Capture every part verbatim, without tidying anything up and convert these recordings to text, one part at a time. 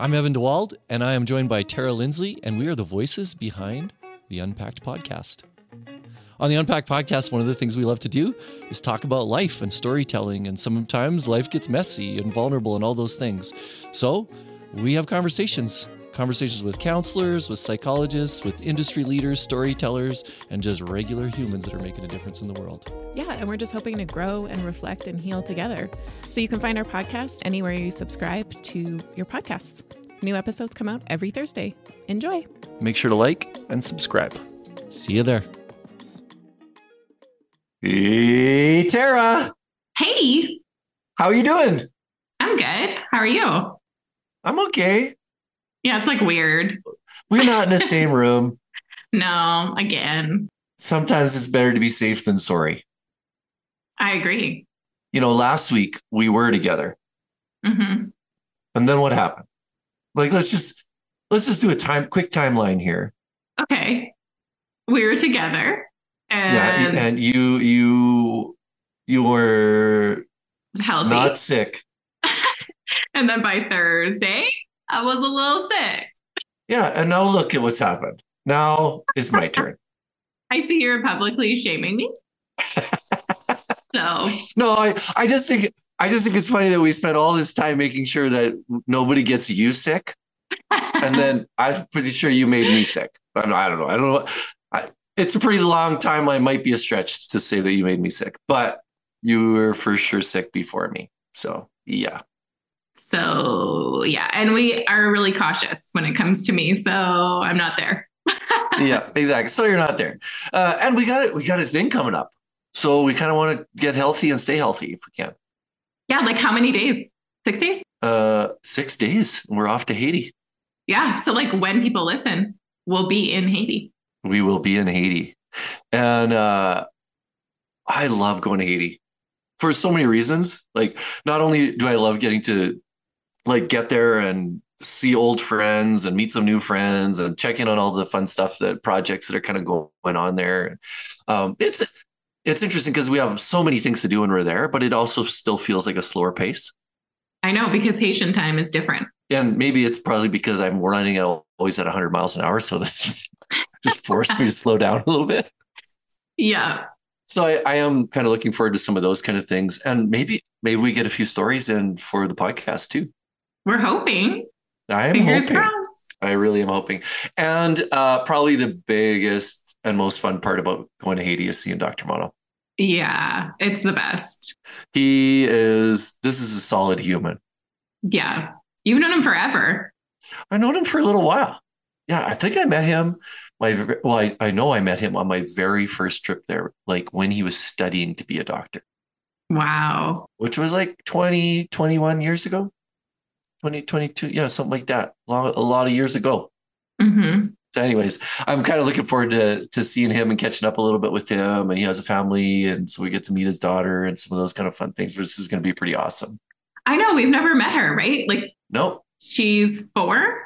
I'm Evan DeWald, and I am joined by Tara Lindsley, and we are the voices behind the Unpacked podcast. On the Unpacked podcast, one of the things we love to do is talk about life and storytelling, and sometimes life gets messy and vulnerable and all those things. So we have conversations, conversations with counselors, with psychologists, with industry leaders, storytellers, and just regular humans that are making a difference in the world. Yeah, and we're just hoping to grow and reflect and heal together. So you can find our podcast anywhere you subscribe to your podcasts. New episodes come out every Thursday. Enjoy. Make sure to like and subscribe. See you there. Hey, Tara. Hey. How are you doing? I'm good. How are you? I'm okay. Yeah, it's like weird. We're not in the same room. No, again. Sometimes it's better to be safe than sorry. I agree. You know, last week we were together. Mm-hmm. And then what happened? Like, let's just let's just do a time quick timeline here. Okay. We were together. And yeah, and you you you were healthy, not sick. And then by Thursday, I was a little sick. Yeah, and now look at what's happened. Now is my turn. I see you're publicly shaming me. So no, I, I just think I just think it's funny that we spent all this time making sure that nobody gets you sick, and then I'm pretty sure you made me sick. I don't, I don't know. I don't know. I, It's a pretty long time. I might be a stretch to say that you made me sick, but you were for sure sick before me. So, yeah. So, yeah. And we are really cautious when it comes to me. So I'm not there. Yeah, exactly. So you're not there. Uh, and we got it. We got a thing coming up. So we kind of want to get healthy and stay healthy if we can. Yeah. Like how many days? Six days? Uh, six days. We're off to Haiti. Yeah. So like when people listen, we'll be in Haiti. We will be in Haiti. And uh, I love going to Haiti for so many reasons. Like, not only do I love getting to like get there and see old friends and meet some new friends and check in on all the fun stuff, that projects that are kind of going on there. Um, it's, it's interesting because we have so many things to do when we're there, but it also still feels like a slower pace. I know, because Haitian time is different. And maybe it's probably because I'm running always at one hundred miles an hour. So this just forced me to slow down a little bit. Yeah. So I, I am kind of looking forward to some of those kind of things. And maybe maybe we get a few stories in for the podcast too. We're hoping. I am Fingers hoping. Crossed. I really am hoping. And uh, probably the biggest and most fun part about going to Haiti is seeing Doctor Manno. Yeah, it's the best. He is, this is a solid human. Yeah. You've known him forever. I've known him for a little while. Yeah, I think I met him. My well, I, I know I met him on my very first trip there, like when he was studying to be a doctor. Wow. Which was like twenty, twenty-one years ago. twenty, twenty-two, yeah, something like that. Long, a lot of years ago. Mm-hmm. So anyways, I'm kind of looking forward to, to seeing him and catching up a little bit with him. And he has a family. And so we get to meet his daughter and some of those kind of fun things. This is going to be pretty awesome. I know. We've never met her, right? Like, no, she's four.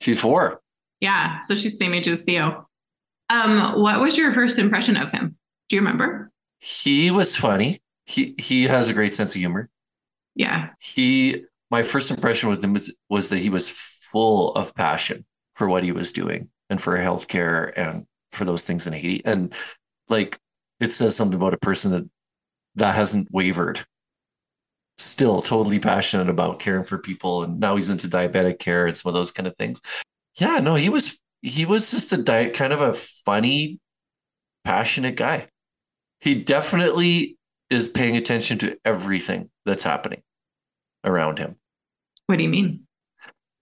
She's four. Yeah. So she's the same age as Theo. Um, what was your first impression of him? Do you remember? He was funny. He, he has a great sense of humor. Yeah. He, my first impression with him was, was that he was full of passion for what he was doing and for healthcare and for those things in Haiti. And like, it says something about a person that, that hasn't wavered, still totally passionate about caring for people. And now he's into diabetic care and some of those kind of things. Yeah, no, he was, he was just a di- kind of a funny, passionate guy. He definitely is paying attention to everything that's happening around him. What do you mean?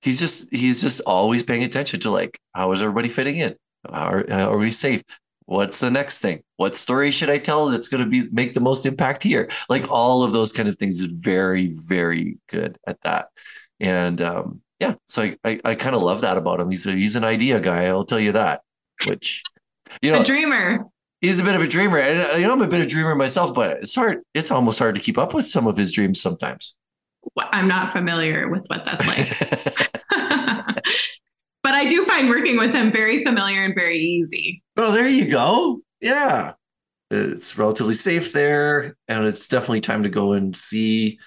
He's just he's just always paying attention to like, how is everybody fitting in? How are, how are we safe? What's the next thing? What story should I tell that's going to be make the most impact here? Like all of those kind of things is very, very good at that. And um, yeah, so I I, I kind of love that about him. He's a, he's an idea guy. I'll tell you that. Which, you know, a dreamer. He's a bit of a dreamer. And you know, I'm a bit of a dreamer myself, but it's hard. It's almost hard to keep up with some of his dreams sometimes. I'm not familiar with what that's like, but I do find working with him very familiar and very easy. Well, there you go. Yeah. It's relatively safe there. And it's definitely time to go and see,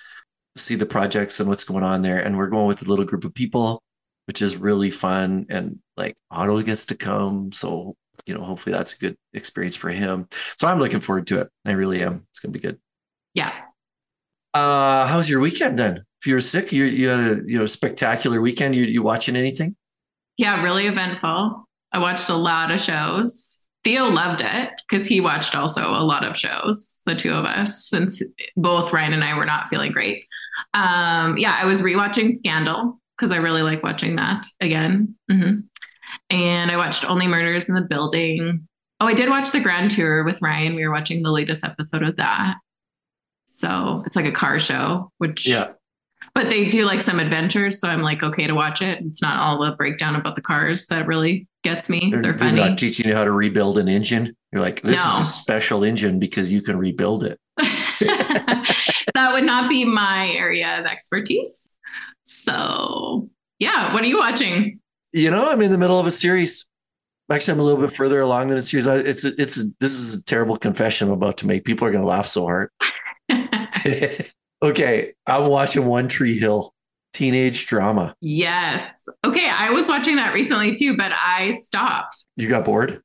see the projects and what's going on there. And we're going with a little group of people. which is really fun. And like Otto gets to come. So, you know, hopefully that's a good experience for him. So I'm looking forward to it. I really am. It's going to be good. Yeah. Uh, how's your weekend then? If you were sick, you you had a you know spectacular weekend. You you watching anything? Yeah, really eventful. I watched a lot of shows. Theo loved it because he watched also a lot of shows, the two of us, since both Ryan and I were not feeling great. Um, yeah, I was rewatching Scandal because I really like watching that again. Mm-hmm. And I watched Only Murders in the Building. Oh, I did watch The Grand Tour with Ryan. We were watching the latest episode of that. So it's like a car show, which, yeah. But they do like some adventures. So I'm like, okay to watch it. It's not all the breakdown about the cars that really gets me. They're, They're funny. They're not teaching you how to rebuild an engine. You're like, this no. is a special engine because you can rebuild it. That would not be my area of expertise. So yeah. What are you watching? You know, I'm in the middle of a series. Actually, I'm a little bit further along than a series. It's, a, it's, a, this is a terrible confession I'm about to make. People are going to laugh so hard. Okay, I'm watching One Tree Hill, teenage drama. Yes. Okay, I was watching that recently too, but I stopped. You got bored?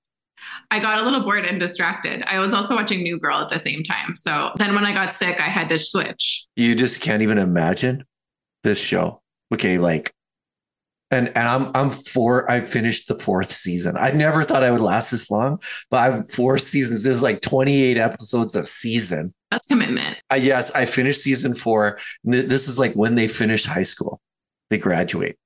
I got a little bored and distracted. I was also watching New Girl at the same time. So then when I got sick, I had to switch. You just can't even imagine this show. Okay, like, and and I'm I'm four. I finished the fourth season. I never thought I would last this long, but I'm four seasons. This is like twenty-eight episodes a season. That's commitment. Uh, yes, I finished season four. This is like when they finish high school, they graduate.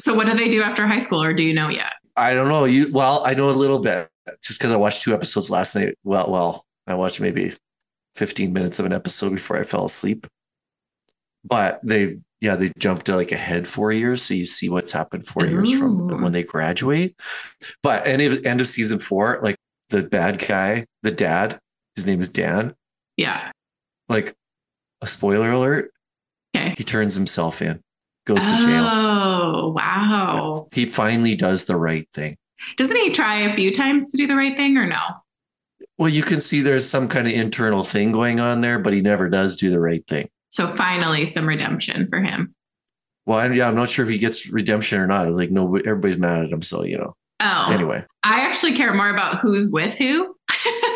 So what do they do after high school, or do you know yet? I don't know. You well, I know a little bit just because I watched two episodes last night. Well, well, I watched maybe fifteen minutes of an episode before I fell asleep. But they. Yeah, they jumped like ahead four years. So you see what's happened four Ooh. years from when they graduate. But end of, end of season four, like the bad guy, the dad, his name is Dan. Yeah. Like a spoiler alert. Okay. He turns himself in, goes oh, to jail. Oh, wow. Yeah. He finally does the right thing. Doesn't he try a few times to do the right thing or no? Well, you can see there's some kind of internal thing going on there, but he never does do the right thing. So finally, some redemption for him. Well, I'm, yeah, I'm not sure if he gets redemption or not. It's like, no, everybody's mad at him. So, you know, oh, anyway, I actually care more about who's with who,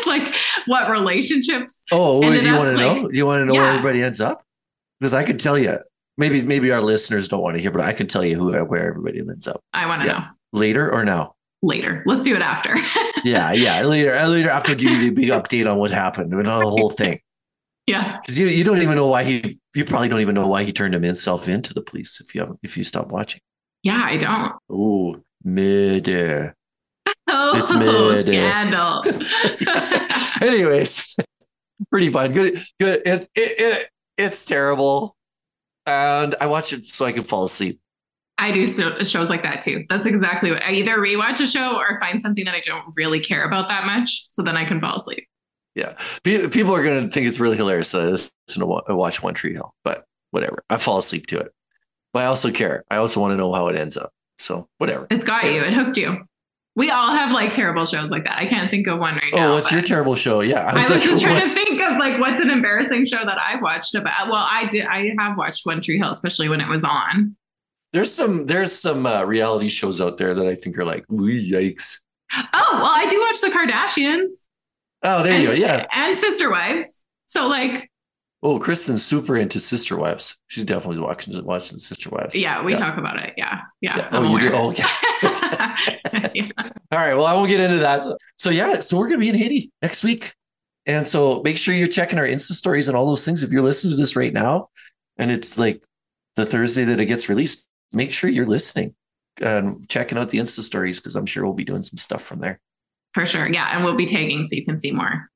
like what relationships. Oh, do you want to like, know? Do you want to know yeah. where everybody ends up? Because I could tell you, maybe, maybe our listeners don't want to hear, but I can tell you who, where everybody ends up. I want to yeah. know. Later or now? Later. Let's do it after. yeah. Yeah. Later. Later. After give you the big update on what happened and the whole thing. Yeah, because you, you don't even know why he you probably don't even know why he turned himself in to the police if you haven't if you stop watching. Yeah, I don't. Ooh, murder. Oh, it's murder. Scandal. Anyways, pretty fun. Good, good. It, it, it it's terrible, and I watch it so I can fall asleep. I do so, shows like that too. That's exactly what I either rewatch a show or find something that I don't really care about that much, so then I can fall asleep. Yeah, people are going to think it's really hilarious that I listen to I watch One Tree Hill, but whatever. I fall asleep to it, but I also care. I also want to know how it ends up. So whatever. It's got yeah. you. It hooked you. We all have like terrible shows like that. I can't think of one right oh, now. Oh, what's your terrible show? Yeah, I was, I was like, just trying what? to think of like what's an embarrassing show that I watched about. Well, I did. I have watched One Tree Hill, especially when it was on. There's some there's some uh, reality shows out there that I think are like, yikes. Oh, well, I do watch the Kardashians. Oh, there and, you go. Yeah. And Sister Wives. So like. Oh, Kristen's super into Sister Wives. She's definitely watching, watching Sister Wives. Yeah. We yeah. talk about it. Yeah. Yeah. yeah. Oh, you do? Oh, yeah. yeah. All right. Well, I won't get into that. So yeah. So we're going to be in Haiti next week. And so make sure you're checking our Insta stories and all those things. If you're listening to this right now, and it's like the Thursday that it gets released, make sure you're listening and checking out the Insta stories, because I'm sure we'll be doing some stuff from there. For sure. Yeah. And we'll be tagging so you can see more.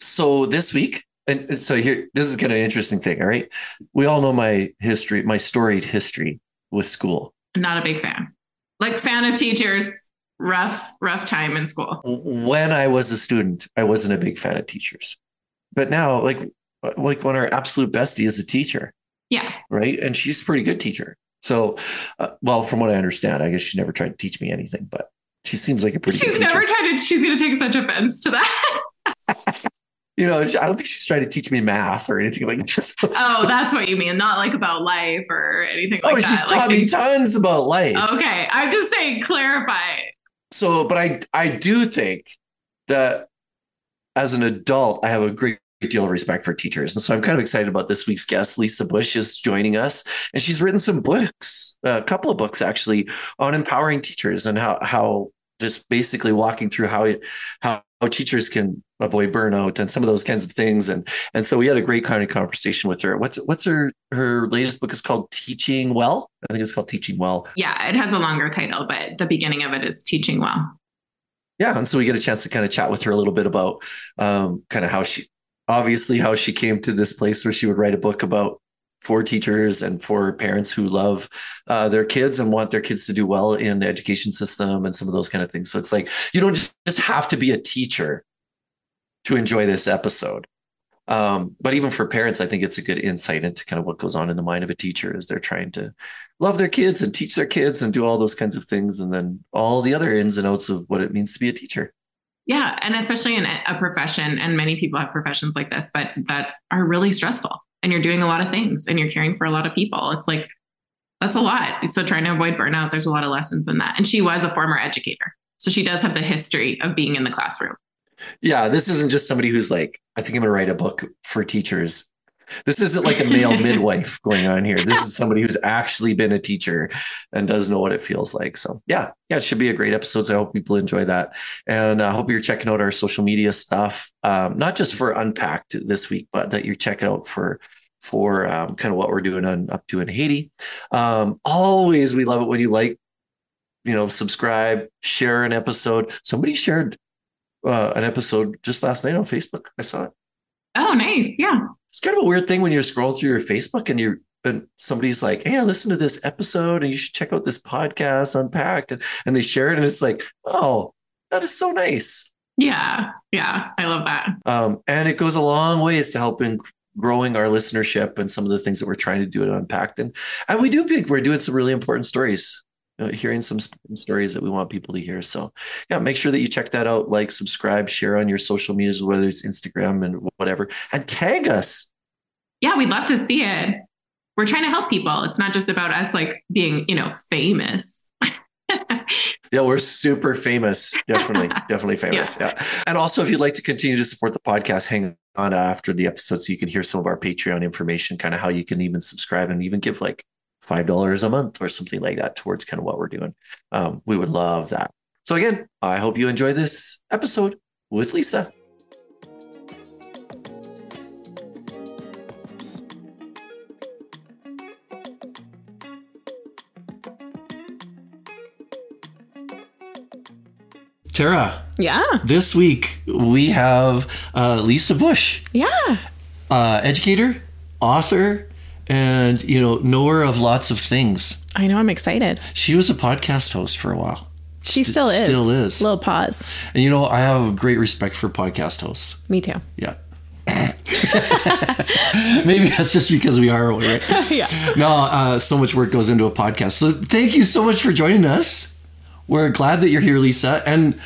So this week, and so here, this is kind of an interesting thing. All right. We all know my history, my storied history with school. I'm not a big fan, like fan of teachers, rough, rough time in school. When I was a student, I wasn't a big fan of teachers, but now like, like one of our absolute bestie is a teacher. Yeah. Right. And she's a pretty good teacher. So, uh, well, from what I understand, I guess she never tried to teach me anything, but she seems like a pretty. She's good never tried to. She's going to take such offense to that. you know, I don't think she's trying to teach me math or anything like that. Oh, that's what you mean. Not like about life or anything like oh, that. Oh, she's taught like, me tons about life. Okay. I'm just saying, clarify. So, but I, I do think that as an adult, I have a great deal of respect for teachers. And so I'm kind of excited about this week's guest. Lisa Bush is joining us, and she's written some books, a couple of books actually, on empowering teachers and how, how just basically walking through how, how teachers can avoid burnout and some of those kinds of things. And, and so we had a great kind of conversation with her. What's, what's her, her latest book is called Teaching Well. I think it's called Teaching Well. Yeah. It has a longer title, but the beginning of it is Teaching Well. Yeah. And so we get a chance to kind of chat with her a little bit about um, kind of how she, obviously how she came to this place where she would write a book about for teachers and for parents who love uh, their kids and want their kids to do well in the education system and some of those kind of things. So it's like, you don't just, just have to be a teacher to enjoy this episode. Um, but even for parents, I think it's a good insight into kind of what goes on in the mind of a teacher as they're trying to love their kids and teach their kids and do all those kinds of things. And then all the other ins and outs of what it means to be a teacher. Yeah. And especially in a profession, and many people have professions like this, but that are really stressful, and you're doing a lot of things and you're caring for a lot of people. It's like, that's a lot. So trying to avoid burnout, there's a lot of lessons in that. And she was a former educator. So she does have the history of being in the classroom. Yeah. This isn't just somebody who's like, I think I'm going to write a book for teachers. This isn't like a male midwife going on here. This is somebody who's actually been a teacher and does know what it feels like. So yeah, yeah, it should be a great episode. So I hope people enjoy that. And I hope you're checking out our social media stuff, um, not just for Unpacked this week, but that you check out for for um, kind of what we're doing on, up to in Haiti. Um, always, we love it when you like, you know, subscribe, share an episode. Somebody shared uh, an episode just last night on Facebook. I saw it. Oh, nice. Yeah. It's kind of a weird thing when you're scrolling through your Facebook and you're and somebody's like, hey, I listened to this episode and you should check out this podcast, Unpacked. And, and they share it. And it's like, oh, that is so nice. Yeah. Yeah. I love that. Um, and it goes a long ways to helping growing our listenership and some of the things that we're trying to do at Unpacked. And, and we do think we're doing some really important stories, you know, hearing some stories that we want people to hear. So yeah, make sure that you check that out, like, subscribe, share on your social medias, whether it's Instagram and whatever, and tag us. Yeah. We'd love to see it. We're trying to help people. It's not just about us like being, you know, famous. Yeah. We're super famous. Definitely. Definitely famous. Yeah. Yeah. And also if you'd like to continue to support the podcast, hang on after the episode so you can hear some of our Patreon information, kind of how you can even subscribe and even give like five dollars a month or something like that towards kind of what we're doing. Um, we would love that. So again, I hope you enjoy this episode with Lisa. Tara. Yeah. This week we have uh, Lisa Bush. Yeah. Uh, educator, author, and, you know, knower of lots of things. I know. I'm excited. She was a podcast host for a while. She St- still is. Still is. Little pause. And, you know, I have great respect for podcast hosts. Me too. Yeah. Maybe that's just because we are aware. Right? Yeah. No, uh, so much work goes into a podcast. So thank you so much for joining us. We're glad that you're here, Lisa. And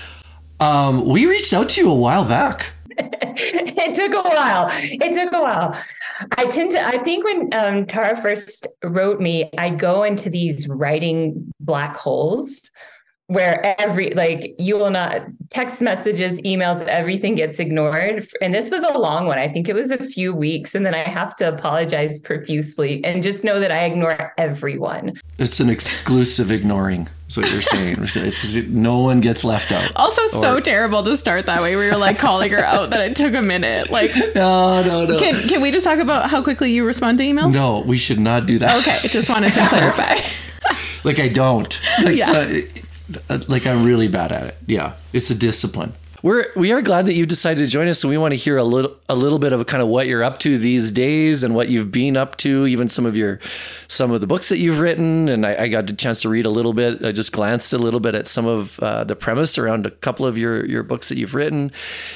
um, we reached out to you a while back. It took a while. It took a while. I tend to, I think when um, Tara first wrote me, I go into these writing black holes where every, like you will not text messages, emails, everything gets ignored. And this was a long one. I think it was a few weeks. And then I have to apologize profusely and just know that I ignore everyone. It's an exclusive ignoring. Is what you're saying. No one gets left out. Also, so or, terrible to start that way. We were like calling her out that it took a minute. Like, no, no, no. Can, can we just talk about how quickly you respond to emails? No, we should not do that. Okay, just wanted to clarify. Like I don't. Like, yeah. So, like I'm really bad at it. Yeah, it's a discipline. We're we are glad that you've decided to join us, and we want to hear a little a little bit of kind of what you're up to these days and what you've been up to, even some of your some of the books that you've written. And I, I got a chance to read a little bit. I just glanced a little bit at some of uh, the premise around a couple of your your books that you've written,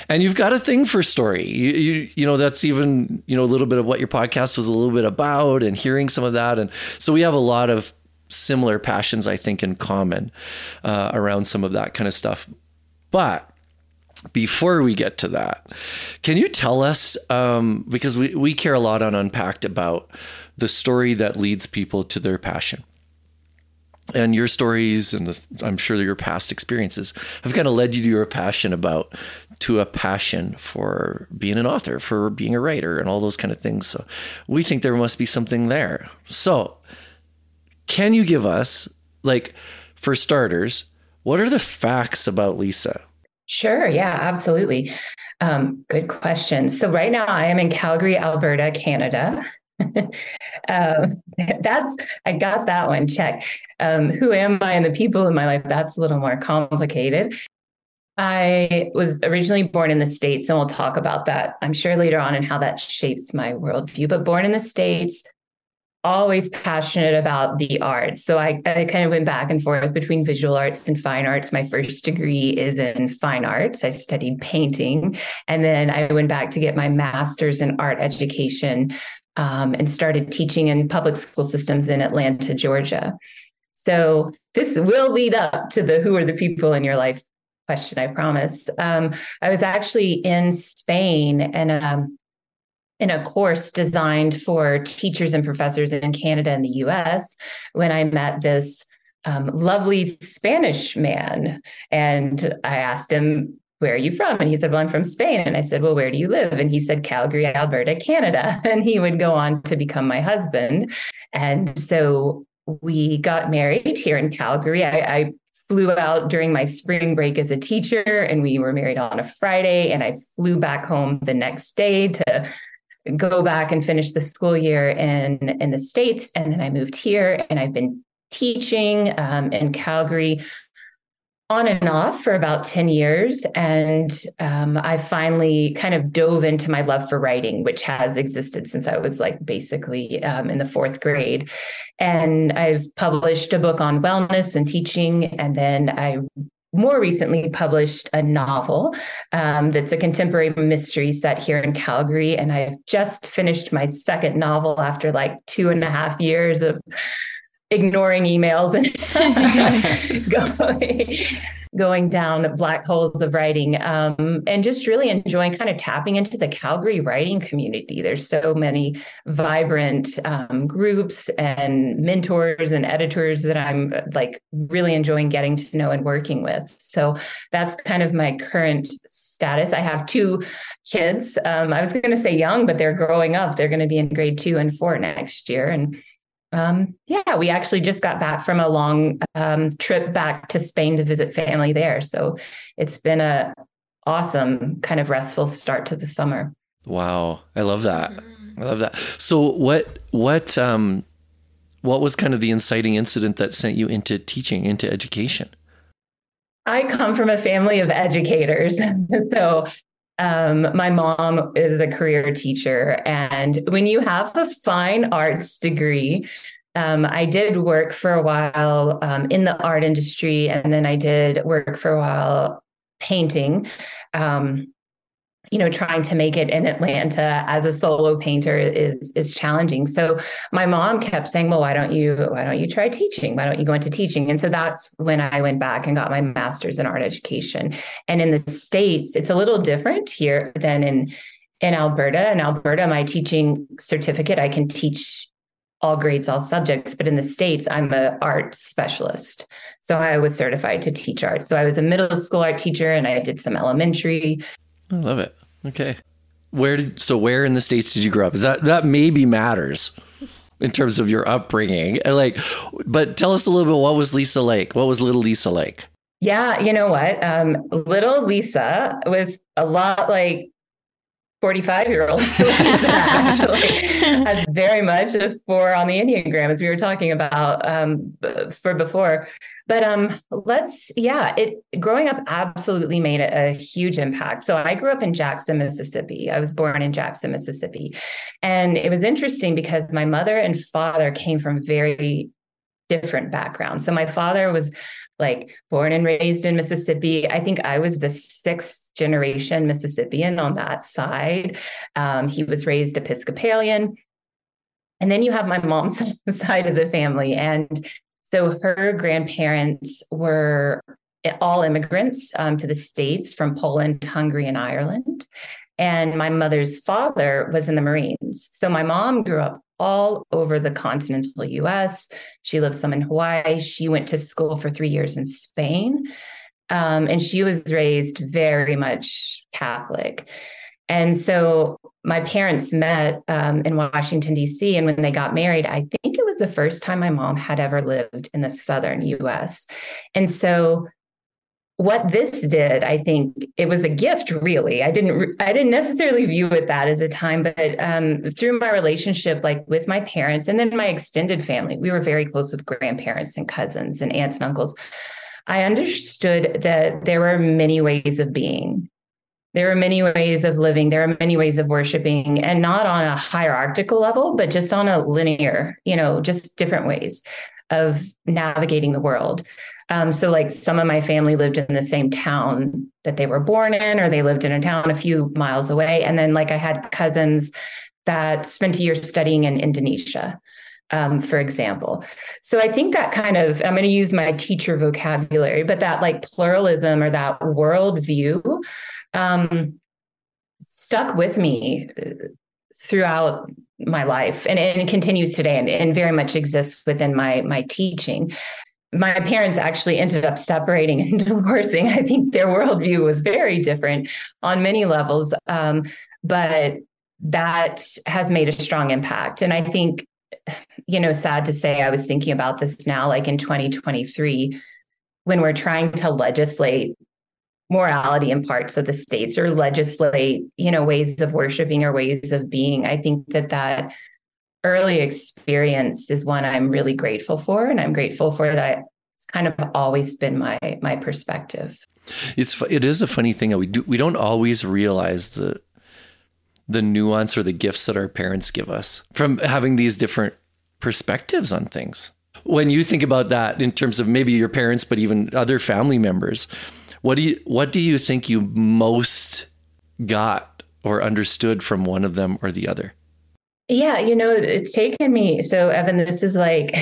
and you've got a thing for story. You you, you know that's even you know a little bit of what your podcast was a little bit about, and hearing some of that. And so we have a lot of similar passions, I think, in common uh, around some of that kind of stuff, but. before we get to that, can you tell us, um, because we, we care a lot on Unpacked about the story that leads people to their passion. And your stories and the, I'm sure your past experiences have kind of led you to your passion about, to a passion for being an author, for being a writer and all those kind of things. So we think there must be something there. So can you give us, like, for starters, what are the facts about Lisa? Sure. Yeah, absolutely. Um, good question. So right now I am in Calgary, Alberta, Canada. um, that's, I got that one check. Um, who am I and the people in my life? That's a little more complicated. I was originally born in the States, and we'll talk about that, I'm sure, later on, and how that shapes my worldview, but born in the States, always passionate about the arts. So I, I kind of went back and forth between visual arts and fine arts. My first degree is in fine arts. I studied painting, and then I went back to get my master's in art education, um, and started teaching in public school systems in Atlanta, Georgia. So this will lead up to the who are the people in your life question, I promise. Um, I was actually in Spain and um, in a course designed for teachers and professors in Canada and the U S when I met this um, lovely Spanish man. And I asked him, where are you from? And he said, well, I'm from Spain. And I said, well, where do you live? And he said, Calgary, Alberta, Canada. And he would go on to become my husband. And so we got married here in Calgary. I, I flew out during my spring break as a teacher, and we were married on a Friday, and I flew back home the next day to go back and finish the school year in, in the States. And then I moved here, and I've been teaching um, in Calgary on and off for about ten years. And um, I finally kind of dove into my love for writing, which has existed since I was like basically um, in the fourth grade. And I've published a book on wellness and teaching. And then I more recently published a novel um, that's a contemporary mystery set here in Calgary. And I've just finished my second novel after like two and a half years of ignoring emails and going, going down black holes of writing, um, and just really enjoying kind of tapping into the Calgary writing community. There's so many vibrant um, groups and mentors and editors that I'm like really enjoying getting to know and working with. So that's kind of my current status. I have two kids. Um, I was going to say young, but they're growing up. They're going to be in grade two and four next year. And Um, yeah, we actually just got back from a long um, trip back to Spain to visit family there. So it's been a awesome kind of restful start to the summer. Wow. I love that. I love that. So what, what, um, what was kind of the inciting incident that sent you into teaching, into education? I come from a family of educators. So Um, my mom is a career teacher. And when you have a fine arts degree, um, I did work for a while um, in the art industry. And then I did work for a while painting, um, you know, trying to make it in Atlanta as a solo painter is, is challenging. So my mom kept saying, well, why don't you, why don't you try teaching? Why don't you go into teaching? And so that's when I went back and got my master's in art education. And in the States, it's a little different here than in, in Alberta. In Alberta, my teaching certificate, I can teach all grades, all subjects, but in the States, I'm an art specialist. So I was certified to teach art. So I was a middle school art teacher, and I did some elementary. I love it. Okay. Where did, so where in the States did you grow up? Is that, that maybe matters in terms of your upbringing. And like, but tell us a little bit, what was Lisa like? What was little Lisa like? Yeah. You know what? Um, little Lisa was a lot like forty-five year old. Actually, that's very much a four on the Enneagram, as we were talking about, um, for before. But um, let's, yeah, it growing up absolutely made a, a huge impact. So I grew up in Jackson, Mississippi. I was born in Jackson, Mississippi. And it was interesting because my mother and father came from very different backgrounds. So my father was like born and raised in Mississippi. I think I was the sixth generation Mississippian on that side. Um, he was raised Episcopalian. And then you have my mom's side of the family. And so her grandparents were all immigrants um, to the States from Poland, Hungary, and Ireland. And my mother's father was in the Marines. So my mom grew up all over the continental U S. She lived some in Hawaii. She went to school for three years in Spain. Um, and she was raised very much Catholic. And so my parents met um, in Washington, D C. And when they got married, I think it was the first time my mom had ever lived in the southern U S. And so what this did, I think it was a gift, really. I didn't I didn't necessarily view it that as a time, but um, through my relationship, like with my parents and then my extended family, we were very close with grandparents and cousins and aunts and uncles. I understood that there were many ways of being. There are many ways of living. There are many ways of worshiping, and not on a hierarchical level, but just on a linear, you know, just different ways of navigating the world. Um, so like some of my family lived in the same town that they were born in, or they lived in a town a few miles away. And then like I had cousins that spent a year studying in Indonesia, um, for example. So I think that kind of, I'm going to use my teacher vocabulary, but that like pluralism or that worldview um, stuck with me throughout my life, and, and it continues today and, and very much exists within my, my teaching. My parents actually ended up separating and divorcing. I think their worldview was very different on many levels, um, but that has made a strong impact. And I think, you know, sad to say, I was thinking about this now, like in twenty twenty-three, when we're trying to legislate morality in parts of the states or legislate, you know, ways of worshiping or ways of being. I think that that early experience is one I'm really grateful for. And I'm grateful for that. It's kind of always been my, my perspective. It's, it is a funny thing that we do. We don't always realize the, the nuance or the gifts that our parents give us from having these different perspectives on things. When you think about that in terms of maybe your parents, but even other family members, what do you, what do you think you most got or understood from one of them or the other? Yeah, you know, it's taken me. So, Evan, this is like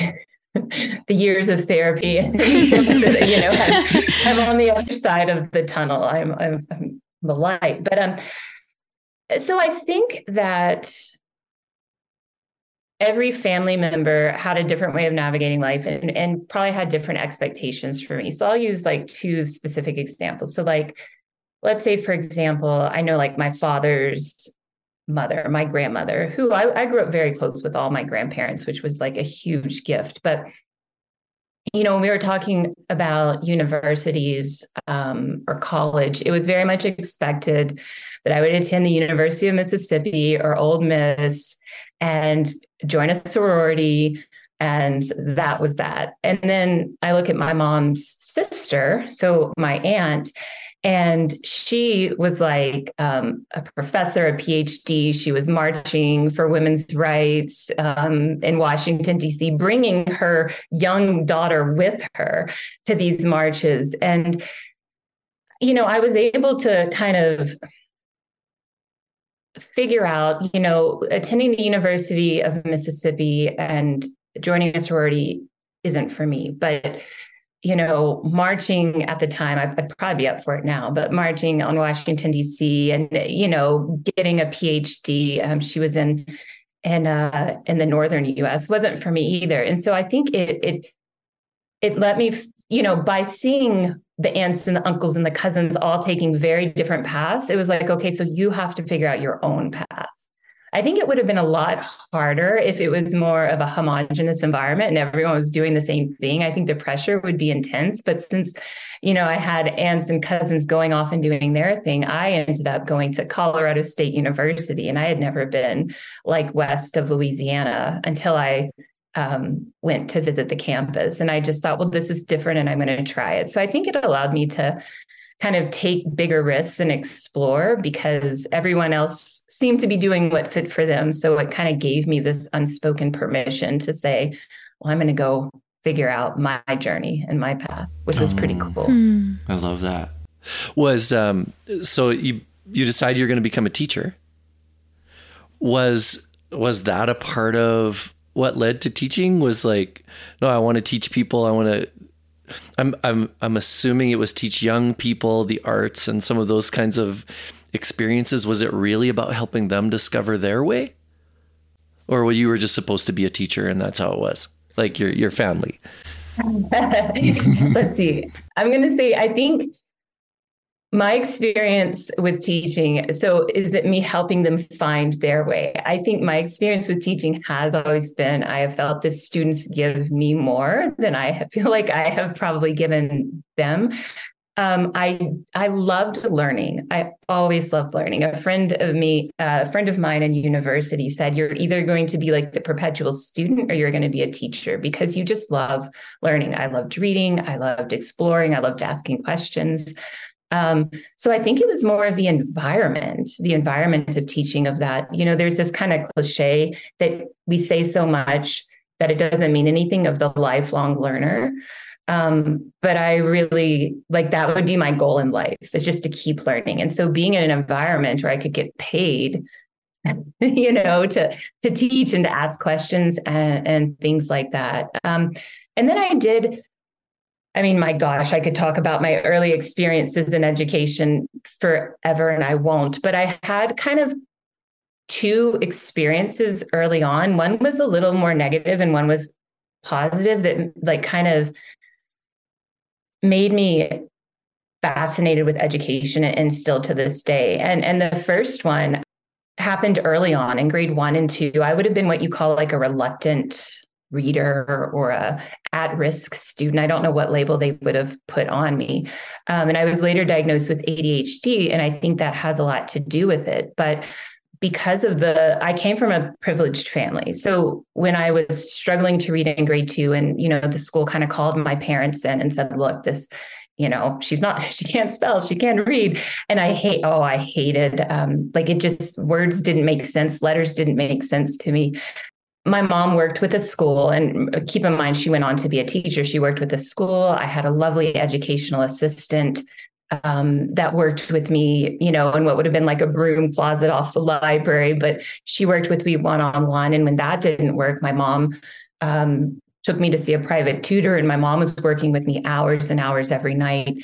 the years of therapy, you know, I'm, I'm on the other side of the tunnel. I'm, I'm, I'm the light. But um, so I think that every family member had a different way of navigating life and, and probably had different expectations for me. So I'll use like two specific examples. So like, let's say, for example, I know like my father's mother, my grandmother, who I, I grew up very close with all my grandparents, which was like a huge gift. But, you know, when we were talking about universities um, or college, it was very much expected that I would attend the University of Mississippi or Ole Miss and join a sorority. And that was that. And then I look at my mom's sister, so my aunt, and she was like um, a professor, a P H D. She was marching for women's rights um, in Washington, D C, bringing her young daughter with her to these marches. And, you know, I was able to kind of figure out, you know, attending the University of Mississippi and joining a sorority isn't for me, but you know, marching at the time, I'd probably be up for it now, but marching on Washington, D C and, you know, getting a P H D, um, she was in, in, uh, in the northern U S wasn't for me either. And so I think it, it, it let me, you know, by seeing the aunts and the uncles and the cousins all taking very different paths, it was like, okay, so you have to figure out your own path. I think it would have been a lot harder if it was more of a homogenous environment and everyone was doing the same thing. I think the pressure would be intense. But since, you know, I had aunts and cousins going off and doing their thing, I ended up going to Colorado State University, and I had never been like west of Louisiana until I um, went to visit the campus. And I just thought, well, this is different and I'm going to try it. So I think it allowed me to kind of take bigger risks and explore because everyone else seemed to be doing what fit for them. So it kind of gave me this unspoken permission to say, well, I'm going to go figure out my journey and my path, which was oh, pretty cool. Hmm. I love that. Was, um, so you, you decide you're going to become a teacher. Was, was that a part of what led to teaching? Was like, no, I want to teach people. I want to I'm I'm I'm assuming it was teach young people the arts and some of those kinds of experiences. Was it really about helping them discover their way? Or were you were just supposed to be a teacher and that's how it was? Like your your family. Let's see. I'm going to say, I think my experience with teaching, so is it me helping them find their way? I think my experience with teaching has always been, I have felt the students give me more than I feel like I have probably given them. Um, I I loved learning. I always loved learning. A friend of me, uh, a friend of mine in university said, you're either going to be like the perpetual student or you're going to be a teacher because you just love learning. I loved reading. I loved exploring. I loved asking questions. Um, so I think it was more of the environment, the environment of teaching of that. You know, there's this kind of cliche that we say so much that it doesn't mean anything of the lifelong learner. Um, but I really like that would be my goal in life is just to keep learning. And so being in an environment where I could get paid, you know, to, to teach and to ask questions and, and things like that. Um, and then I did, I mean, my gosh, I could talk about my early experiences in education forever and I won't, but I had kind of two experiences early on. One was a little more negative and one was positive that like kind of made me fascinated with education and still to this day. And, and the first one happened early on in grade one and two. I would have been what you call like a reluctant reader or a at-risk student. I don't know what label they would have put on me. Um, and I was later diagnosed with A D H D, and I think that has a lot to do with it. But because of the, I came from a privileged family. So when I was struggling to read in grade two and, you know, the school kind of called my parents in and said, look, this, you know, she's not, she can't spell, she can't read. And I hate, oh, I hated, um, like it just, words didn't make sense. Letters didn't make sense to me. My mom worked with a school, and keep in mind, she went on to be a teacher. She worked with a school. I had a lovely educational assistant um, that worked with me, you know, in what would have been like a broom closet off the library, but she worked with me one-on-one. And when that didn't work, my mom um, took me to see a private tutor, and my mom was working with me hours and hours every night.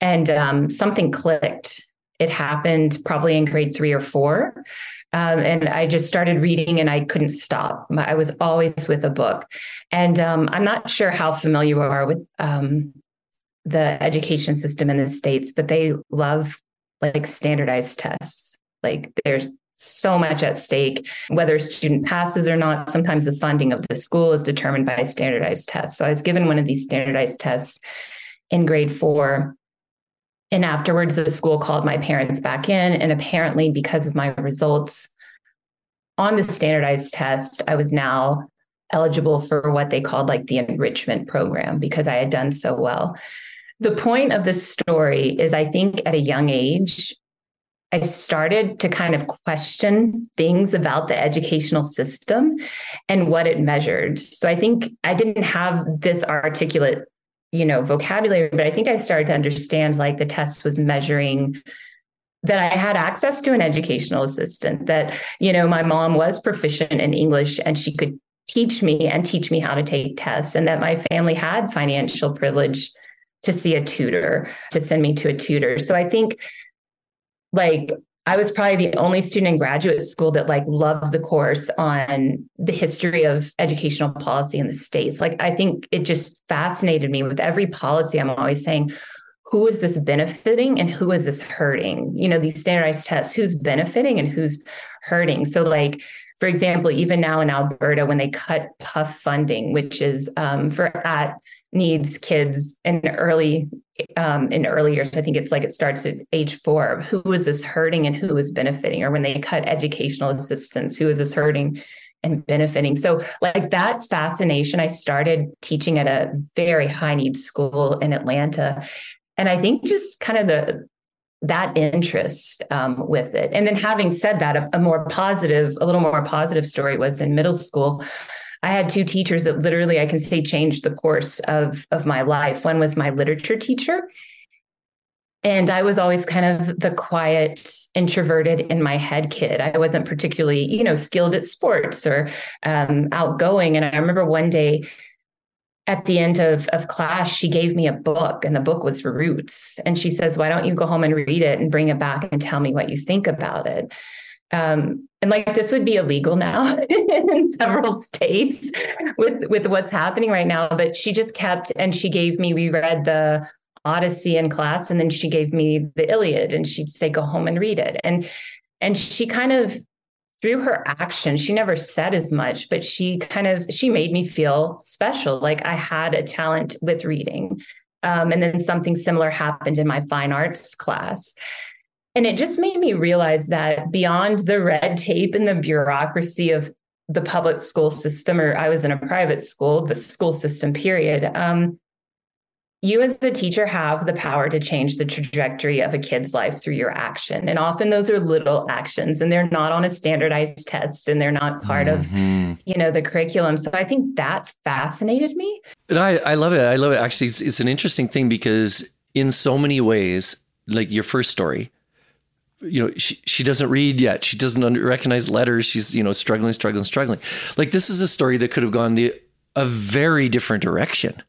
And um, something clicked. It happened probably in grade three or four. Um, and I just started reading and I couldn't stop. I was always with a book. And um, I'm not sure how familiar you are with um, the education system in the States, but they love like standardized tests. Like there's so much at stake, whether a student passes or not. Sometimes the funding of the school is determined by standardized tests. So I was given one of these standardized tests in grade four. And afterwards, the school called my parents back in. And apparently, because of my results on the standardized test, I was now eligible for what they called like the enrichment program because I had done so well. The point of this story is I think at a young age, I started to kind of question things about the educational system and what it measured. So I think I didn't have this articulate you know, vocabulary, but I think I started to understand like the test was measuring that I had access to an educational assistant, that, you know, my mom was proficient in English and she could teach me and teach me how to take tests, and that my family had financial privilege to see a tutor, to send me to a tutor. So I think like I was probably the only student in graduate school that like loved the course on the history of educational policy in the States. Like, I think it just fascinated me with every policy. I'm always saying, who is this benefiting and who is this hurting? You know, these standardized tests, who's benefiting and who's hurting? So like, for example, even now in Alberta, when they cut P U F funding, which is um, for at needs kids in early um, in early years, I think it's like it starts at age four. Who is this hurting and who is benefiting? Or when they cut educational assistance, who is this hurting and benefiting? So like that fascination, I started teaching at a very high needs school in Atlanta, and I think just kind of the that interest um, with it. And then having said that, a, a more positive, a little more positive story was in middle school. I had two teachers that literally I can say changed the course of, of my life. One was my literature teacher. And I was always kind of the quiet, introverted, in my head kid. I wasn't particularly, you know, skilled at sports or um, outgoing. And I remember one day at the end of, of class, she gave me a book, and the book was Roots. And she says, why don't you go home and read it and bring it back and tell me what you think about it? Um, and like, this would be illegal now in several states with, with what's happening right now. But she just kept, and she gave me, we read the Odyssey in class, and then she gave me the Iliad, and she'd say, go home and read it. And, and she kind of, through her action, she never said as much, but she kind of, she made me feel special. Like I had a talent with reading. Um, and then something similar happened in my fine arts class. And it just made me realize that beyond the red tape and the bureaucracy of the public school system, or I was in a private school, the school system period, um, you as a teacher have the power to change the trajectory of a kid's life through your action. And often those are little actions, and they're not on a standardized test, and they're not part mm-hmm. of, you know, the curriculum. So I think that fascinated me. And I, I love it. I love it. Actually, it's, it's an interesting thing because in so many ways, like your first story, you know, she, she doesn't read yet. She doesn't under, recognize letters. She's, you know, struggling, struggling, struggling. Like this is a story that could have gone the a very different direction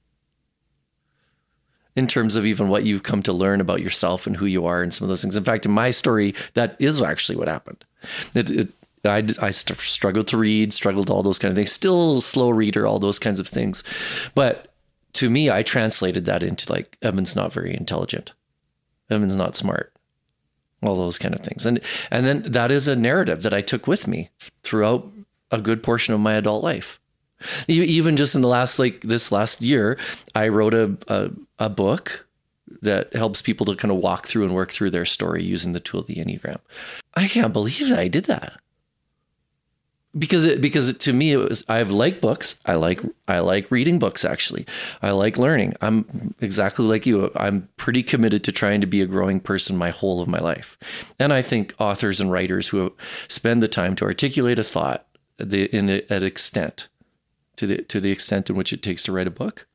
in terms of even what you've come to learn about yourself and who you are and some of those things. In fact, in my story, that is actually what happened. It, it, I, I struggled to read, struggled all those kind of things, still slow reader, all those kinds of things. But to me, I translated that into like, Evan's not very intelligent. Evan's not smart. All those kind of things. And and then that is a narrative that I took with me throughout a good portion of my adult life. Even just in the last, like this last year, I wrote a, a, a book that helps people to kind of walk through and work through their story using the tool of the Enneagram. I can't believe that I did that. Because it, because it, to me, it was, I like books. I like, I like reading books, actually. I like learning. I'm exactly like you. I'm pretty committed to trying to be a growing person my whole of my life. And I think authors and writers who spend the time to articulate a thought the, in a, at extent, to the, to the extent in which it takes to write a book,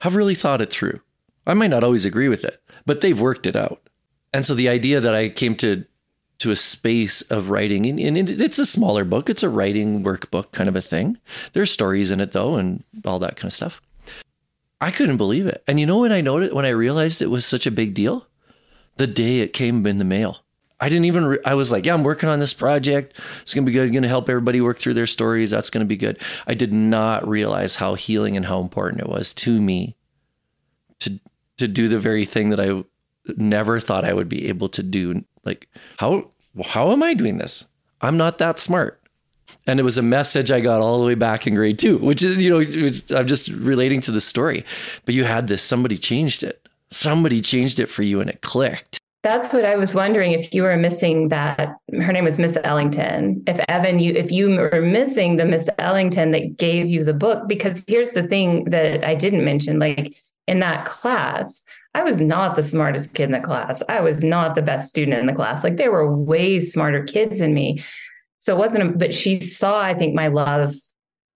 have really thought it through. I might not always agree with it, but they've worked it out. And so the idea that I came to to a space of writing, and it's a smaller book. It's a writing workbook kind of a thing. There's stories in it though, and all that kind of stuff. I couldn't believe it. And you know, when I noticed, when I realized it was such a big deal, the day it came in the mail, I didn't even, re- I was like, yeah, I'm working on this project. It's going to be good. It's going to help everybody work through their stories. That's going to be good. I did not realize how healing and how important it was to me to, to do the very thing that I never thought I would be able to do. Like, how, how am I doing this? I'm not that smart. And it was a message I got all the way back in grade two, which is, you know, which I'm just relating to the story, but you had this, somebody changed it. Somebody changed it for you and it clicked. That's what I was wondering, if you were missing that. Her name was Miss Ellington. If Evan, you, if you were missing the Miss Ellington that gave you the book, because here's the thing that I didn't mention, like in that class, I was not the smartest kid in the class. I was not the best student in the class. Like there were way smarter kids than me. So it wasn't, a, but she saw, I think, my love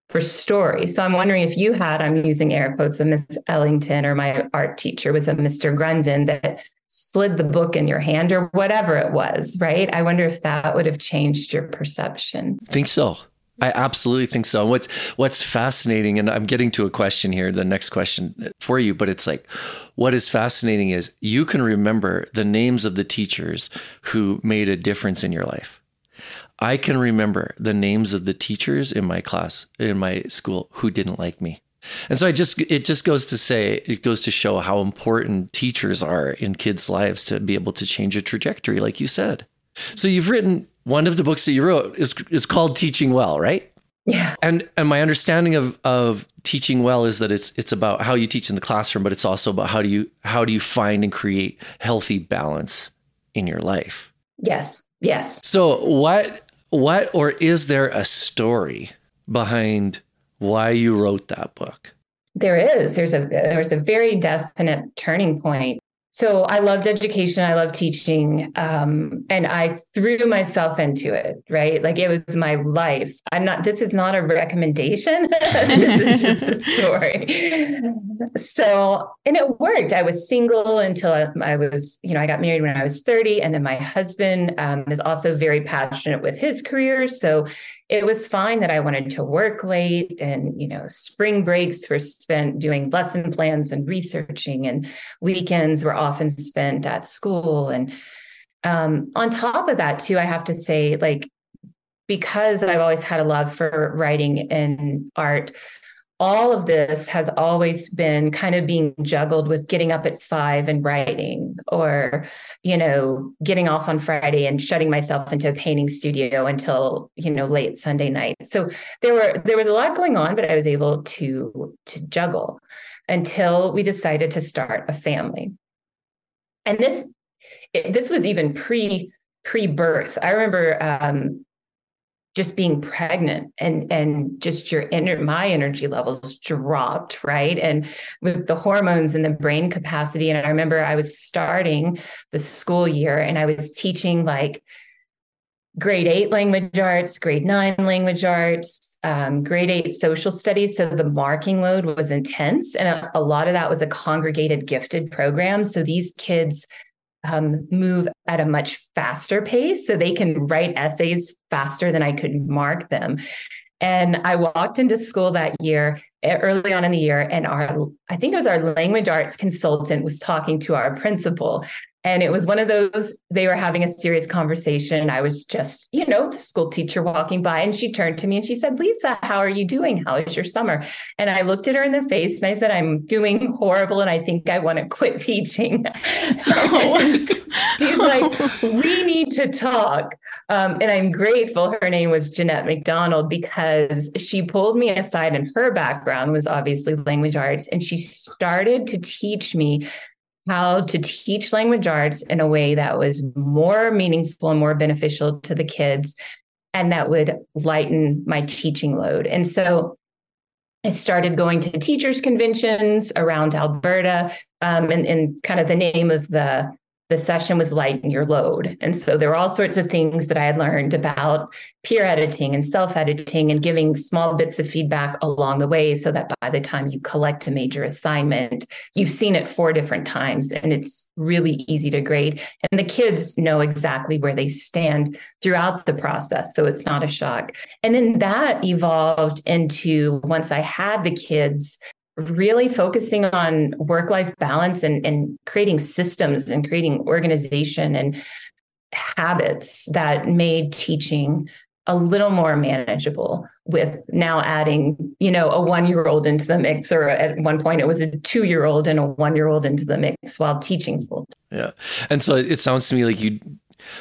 for story. So I'm wondering if you had, I'm using air quotes, a Miss Ellington, or my art teacher was a Mister Grundon that slid the book in your hand or whatever it was, right? I wonder if that would have changed your perception. I think so. I absolutely think so. And what's, what's fascinating, and I'm getting to a question here, the next question for you, but it's like, what is fascinating is you can remember the names of the teachers who made a difference in your life. I can remember the names of the teachers in my class, in my school, who didn't like me. And so I just, it just goes to say, it goes to show how important teachers are in kids' lives to be able to change a trajectory, like you said. So you've written, one of the books that you wrote is is called Teaching Well, right? Yeah. And and my understanding of, of Teaching Well is that it's it's about how you teach in the classroom, but it's also about how do you how do you find and create healthy balance in your life. Yes. Yes. So what what or is there a story behind why you wrote that book? There is. There's a there's a very definite turning point. So I loved education. I loved teaching. Um, and I threw myself into it, right? Like it was my life. I'm not, this is not a recommendation. This is just a story. So, and it worked. I was single until I, I was, you know, I got married when I was thirty. And then my husband um, is also very passionate with his career. So it was fine that I wanted to work late, and, you know, spring breaks were spent doing lesson plans and researching, and weekends were often spent at school. And um, on top of that, too, I have to say, like, because I've always had a love for writing and art, all of this has always been kind of being juggled with getting up at five and writing, or, you know, getting off on Friday and shutting myself into a painting studio until, you know, late Sunday night. So there were, there was a lot going on, but I was able to, to juggle until we decided to start a family. And this, it, this was even pre, pre-birth. I remember, um, just being pregnant and, and just your inner, my energy levels dropped. Right. And with the hormones and the brain capacity. And I remember I was starting the school year and I was teaching like grade eight language arts, grade nine language arts, um, grade eight social studies. So the marking load was intense. And a, a lot of that was a congregated gifted program. So these kids Um, move at a much faster pace, so they can write essays faster than I could mark them. And I walked into school that year, early on in the year, and our, I think it was our language arts consultant was talking to our principal. And it was one of those, they were having a serious conversation. I was just, you know, the school teacher walking by, and she turned to me and she said, "Lisa, how are you doing? How is your summer?" And I looked at her in the face and I said, "I'm doing horrible. And I think I want to quit teaching." Oh. She's like, "We need to talk." Um, and I'm grateful her name was Jeanette McDonald, because she pulled me aside, and her background was obviously language arts. And she started to teach me how to teach language arts in a way that was more meaningful and more beneficial to the kids, and that would lighten my teaching load. And so I started going to teachers' conventions around Alberta, um, and, and kind of the name of the, the session was Lighten Your Load. And so there were all sorts of things that I had learned about peer editing and self-editing and giving small bits of feedback along the way, so that by the time you collect a major assignment, you've seen it four different times and it's really easy to grade. And the kids know exactly where they stand throughout the process, so it's not a shock. And then that evolved into, once I had the kids, really focusing on work-life balance and, and creating systems and creating organization and habits that made teaching a little more manageable, with now adding, you know, a one-year-old into the mix, or at one point it was a two-year-old and a one-year-old into the mix while teaching full. Yeah. And so it sounds to me like you,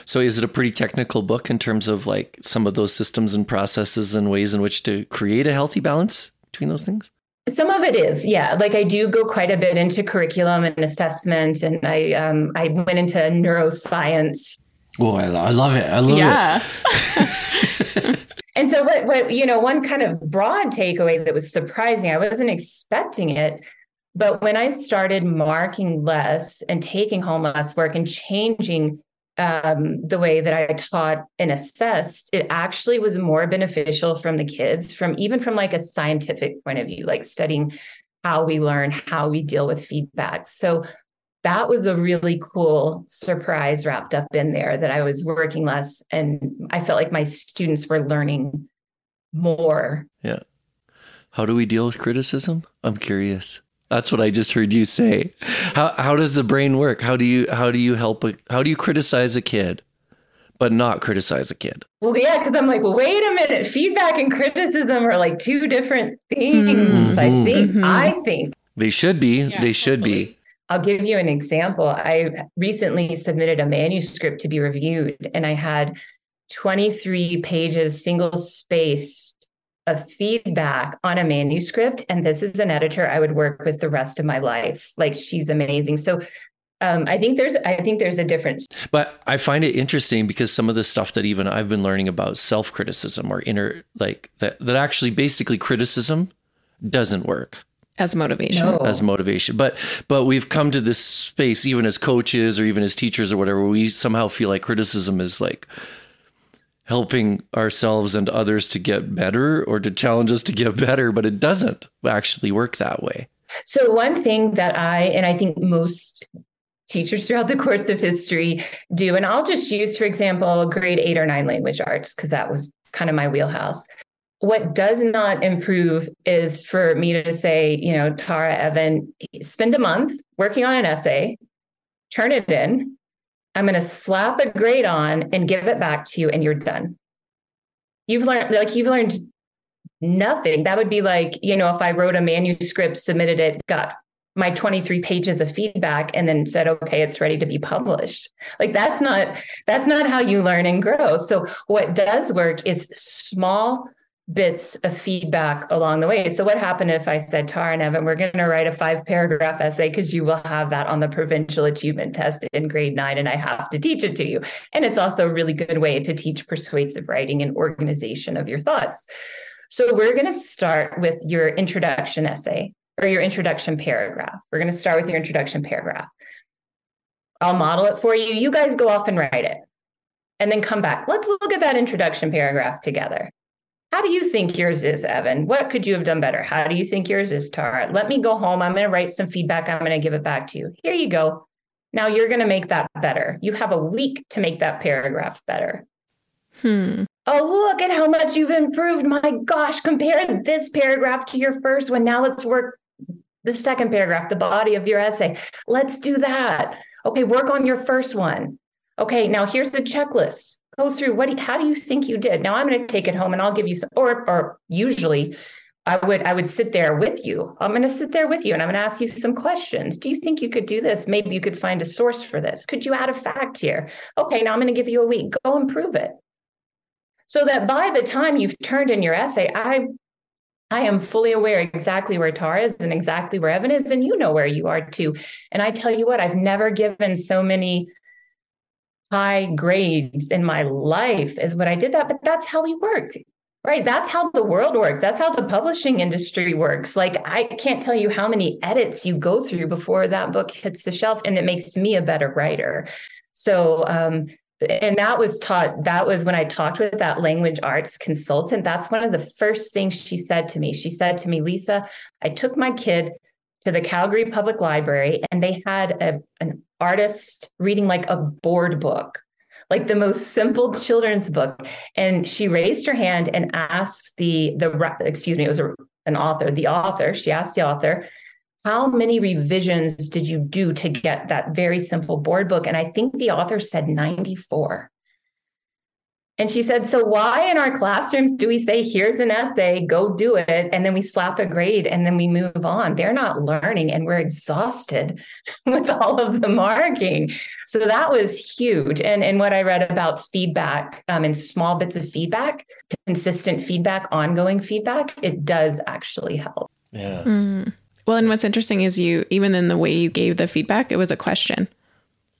so is it a pretty technical book in terms of like some of those systems and processes and ways in which to create a healthy balance between those things? Some of it is, yeah. Like I do go quite a bit into curriculum and assessment, and I um, I went into neuroscience. Oh, I, I love it! I love yeah. it. And so, what, what you know, one kind of broad takeaway that was surprising—I wasn't expecting it—but when I started marking less and taking home less work and changing um, the way that I taught and assessed, it actually was more beneficial from the kids, from even from like a scientific point of view, like studying how we learn, how we deal with feedback. So that was a really cool surprise wrapped up in there, that I was working less and I felt like my students were learning more. Yeah. How do we deal with criticism? I'm curious. That's what I just heard you say. How how does the brain work? How do you how do you help? A, how do you criticize a kid, but not criticize a kid? Well, yeah, because I'm like, well, wait a minute. Feedback and criticism are like two different things. Mm-hmm. I think. Mm-hmm. I think they should be. Yeah, they should hopefully. be. I'll give you an example. I recently submitted a manuscript to be reviewed, and I had twenty-three pages, single spaced, of feedback on a manuscript. And this is an editor I would work with the rest of my life. Like, she's amazing. So um, I think there's, I think there's a difference. But I find it interesting because some of the stuff that even I've been learning about self-criticism or inner, like that, that actually basically criticism doesn't work. As motivation. No. As motivation. But but we've come to this space, even as coaches or even as teachers or whatever, we somehow feel like criticism is like helping ourselves and others to get better, or to challenge us to get better, but it doesn't actually work that way. So one thing that I, and I think most teachers throughout the course of history do, and I'll just use, for example, grade eight or nine language arts, because that was kind of my wheelhouse. What does not improve is for me to say, you know, Tara, Evan, spend a month working on an essay, turn it in. I'm going to slap a grade on and give it back to you, and you're done. You've learned, like, you've learned nothing. That would be like, you know, if I wrote a manuscript, submitted it, got my twenty-three pages of feedback, and then said, okay, it's ready to be published. Like, that's not, that's not how you learn and grow. So what does work is small bits of feedback along the way. So what happened if I said, Tara and Evan, we're going to write a five paragraph essay because you will have that on the provincial achievement test in grade nine, and I have to teach it to you. And it's also a really good way to teach persuasive writing and organization of your thoughts. So we're going to start with your introduction essay or your introduction paragraph. We're going to start with your introduction paragraph. I'll model it for you. You guys go off and write it and then come back. Let's look at that introduction paragraph together. How do you think yours is, Evan? What could you have done better? How do you think yours is, Tara? Let me go home. I'm going to write some feedback. I'm going to give it back to you. Here you go. Now you're going to make that better. You have a week to make that paragraph better. Hmm. Oh, look at how much you've improved. My gosh, compare this paragraph to your first one. Now let's work the second paragraph, the body of your essay. Let's do that. Okay, work on your first one. Okay, now here's the checklist. Go through what? Do you, how do you think you did? Now I'm going to take it home and I'll give you some. Or, or usually, I would I would sit there with you. I'm going to sit there with you and I'm going to ask you some questions. Do you think you could do this? Maybe you could find a source for this. Could you add a fact here? Okay, now I'm going to give you a week. Go improve it, so that by the time you've turned in your essay, I I am fully aware exactly where Tara is and exactly where Evan is, and you know where you are too. And I tell you what, I've never given so many high grades in my life is when I did that, but that's how we work, right? That's how the world works. That's how the publishing industry works. Like, I can't tell you how many edits you go through before that book hits the shelf, and it makes me a better writer. So, um, and that was taught, that was when I talked with that language arts consultant. That's one of the first things she said to me. She said to me, Lisa, I took my kid to the Calgary Public Library, and they had a, an artist reading like a board book, like the most simple children's book. And she raised her hand and asked the, the excuse me, it was a, an author, the author, she asked the author, how many revisions did you do to get that very simple board book? And I think the author said ninety-four. And she said, so why in our classrooms do we say, here's an essay, go do it, and then we slap a grade and then we move on? They're not learning, and we're exhausted with all of the marking. So that was huge. And, and what I read about feedback um, and small bits of feedback, consistent feedback, ongoing feedback, it does actually help. Yeah. Mm. Well, and what's interesting is you, even in the way you gave the feedback, it was a question.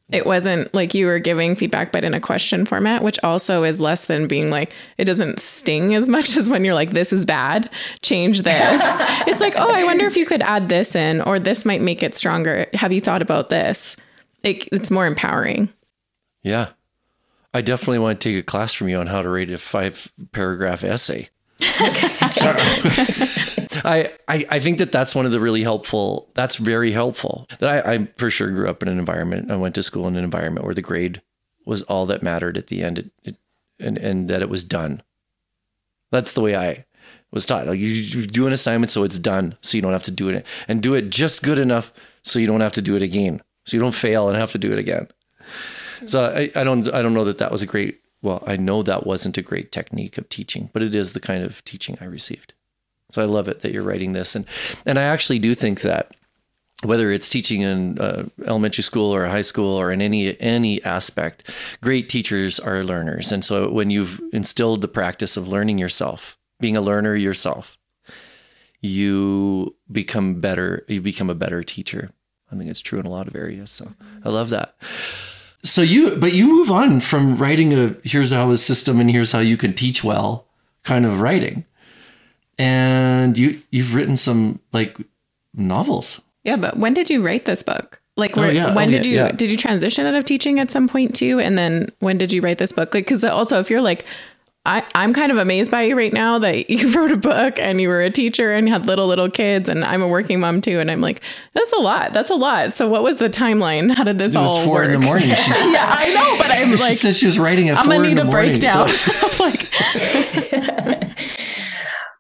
It wasn't like you were giving feedback, but in a question format, which also is less than being like, it doesn't sting as much as when you're like, this is bad, change this. It's like, oh, I wonder if you could add this in, or this might make it stronger. Have you thought about this? It, it's more empowering. Yeah. I definitely want to take a class from you on how to write a five paragraph essay. I, I, I think that that's one of the really helpful, that's very helpful. That I, I for sure grew up in an environment, I went to school in an environment where the grade was all that mattered at the end, it, it, and, and that it was done. That's the way I was taught. Like, you, you do an assignment so it's done, so you don't have to do it, and do it just good enough so you don't have to do it again, so you don't fail and have to do it again. Mm-hmm. So I, I don't I don't know that that was a great, well, I know that wasn't a great technique of teaching, but it is the kind of teaching I received. So I love it that you're writing this. And and I actually do think that whether it's teaching in uh, elementary school or high school or in any any aspect, great teachers are learners. And so when you've instilled the practice of learning yourself, being a learner yourself, you become better. You become a better teacher. I think it's true in a lot of areas. So I love that. So you, but you move on from writing a, here's how a system and here's how you can teach well kind of writing. And you, you've written some like novels. Yeah. But when did you write this book? Like where, oh, yeah. when oh, did yeah, you, yeah. did you transition out of teaching at some point too? And then when did you write this book? Like, cause also if you're like, I, I'm kind of amazed by you right now that you wrote a book and you were a teacher and had little, little kids, and I'm a working mom too. And I'm like, that's a lot. That's a lot. So what was the timeline? How did this all work? It was four work? in the morning. She's, yeah, I know, but I'm she like, said she was writing at I'm four gonna in the morning. I'm going to need a breakdown. like,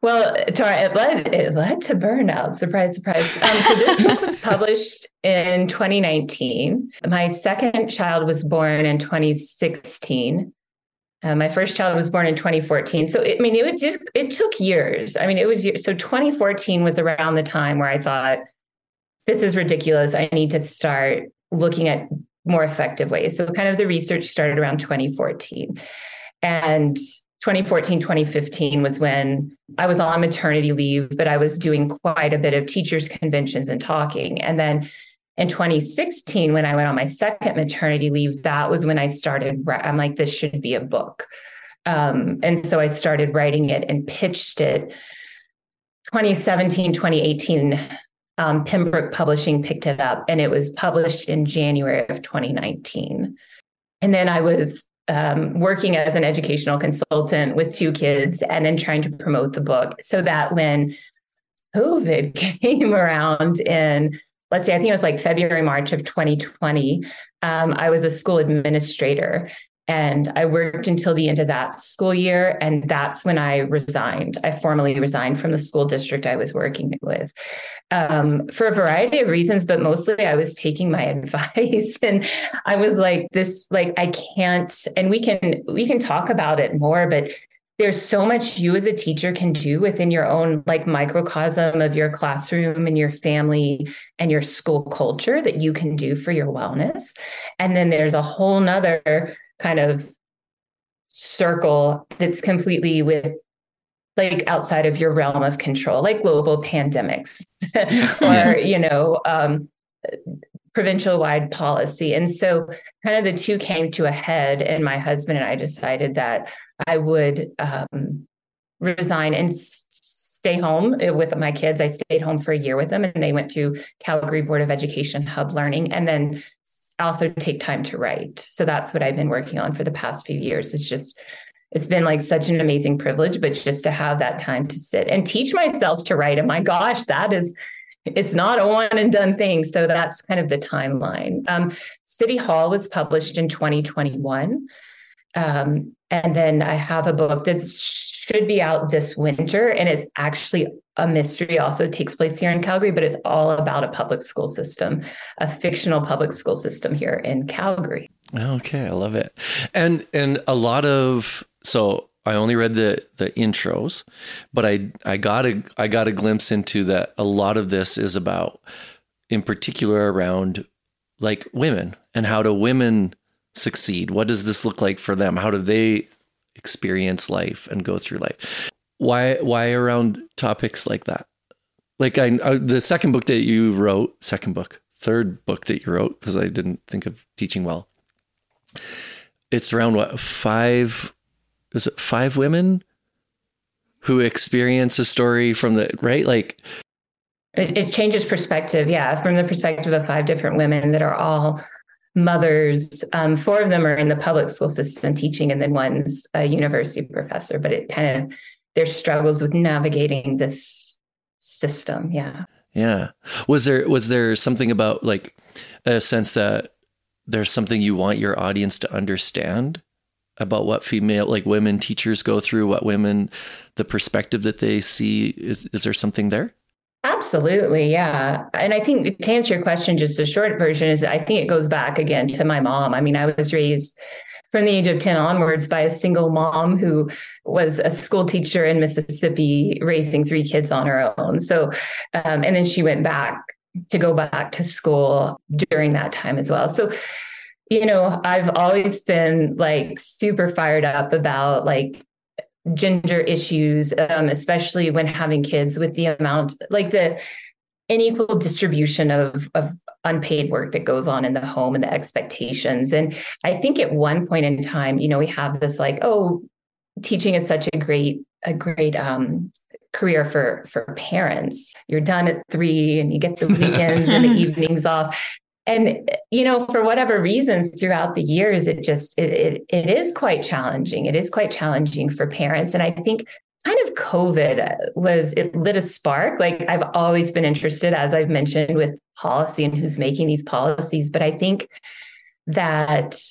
Well, Tara, it led, it led to burnout. Surprise, surprise. Um, so this book was published in twenty nineteen. My second child was born in twenty sixteen. Uh, my first child was born in twenty fourteen. So, it, I mean, it, it, it took years. I mean, it was so twenty fourteen was around the time where I thought, this is ridiculous. I need to start looking at more effective ways. So kind of the research started around twenty fourteen. And twenty fourteen, twenty fifteen was when I was on maternity leave, but I was doing quite a bit of teachers' conventions and talking. And then in twenty sixteen, when I went on my second maternity leave, that was when I started, I'm like, this should be a book. Um, and so I started writing it and pitched it. twenty seventeen, twenty eighteen, um, Pembroke Publishing picked it up, and it was published in January of twenty nineteen. And then I was Um, working as an educational consultant with two kids and then trying to promote the book, so that when COVID came around in, let's say, I think it was like February, March of twenty twenty, um, I was a school administrator and I worked until the end of that school year. And that's when I resigned. I formally resigned from the school district I was working with um, for a variety of reasons, but mostly I was taking my advice and I was like this, like, I can't, and we can, we can talk about it more, but there's so much you as a teacher can do within your own like microcosm of your classroom and your family and your school culture that you can do for your wellness. And then there's a whole nother kind of circle that's completely with like outside of your realm of control, like global pandemics or, you know, um, provincial wide policy. And so kind of the two came to a head, and my husband and I decided that I would um, resign and s- stay home with my kids. I stayed home for a year with them, and they went to Calgary Board of Education Hub Learning, and then also take time to write. So that's what I've been working on for the past few years. It's just, it's been like such an amazing privilege, but just to have that time to sit and teach myself to write. And my gosh, that is, it's not a one and done thing. So that's kind of the timeline. Um, City Hall was published in twenty twenty-one. Um, and then I have a book that should be out this winter, and it's actually a mystery, also takes place here in Calgary, but it's all about a public school system, a fictional public school system here in Calgary. Okay. I love it. And, and a lot of, so I only read the, the intros, but I, I got a, I got a glimpse into that. A lot of this is about, in particular around like women, and how do women succeed? What does this look like for them? How do they experience life and go through life? Why, why around topics like that? Like I, I, the second book that you wrote, second book, third book that you wrote, because I didn't think of Teaching Well. It's around what, five, is it five women who experience a story from the, right? Like it, it changes perspective. Yeah. From the perspective of five different women that are all mothers. Um, four of them are in the public school system teaching, and then one's a university professor, but it kind of, their struggles with navigating this system. Yeah. Yeah. Was there, was there something about like a sense that there's something you want your audience to understand about what female, like women teachers go through, what women, the perspective that they see? Is, is there something there? Absolutely. Yeah. And I think to answer your question, just a short version is I think it goes back again to my mom. I mean, I was raised from the age of ten onwards by a single mom who was a school teacher in Mississippi, raising three kids on her own. So, um, and then she went back to go back to school during that time as well. So, you know, I've always been like super fired up about like gender issues, um, especially when having kids, with the amount, like the unequal distribution of, of, unpaid work that goes on in the home and the expectations. And I think at one point in time, you know, we have this like, oh, teaching is such a great, a great um, career for, for parents. You're done at three and you get the weekends and the evenings off. And, you know, for whatever reasons throughout the years, it just, it, it it is quite challenging. It is quite challenging for parents. And I think kind of COVID was, it lit a spark. Like I've always been interested, as I've mentioned, with policy and who's making these policies. But I think that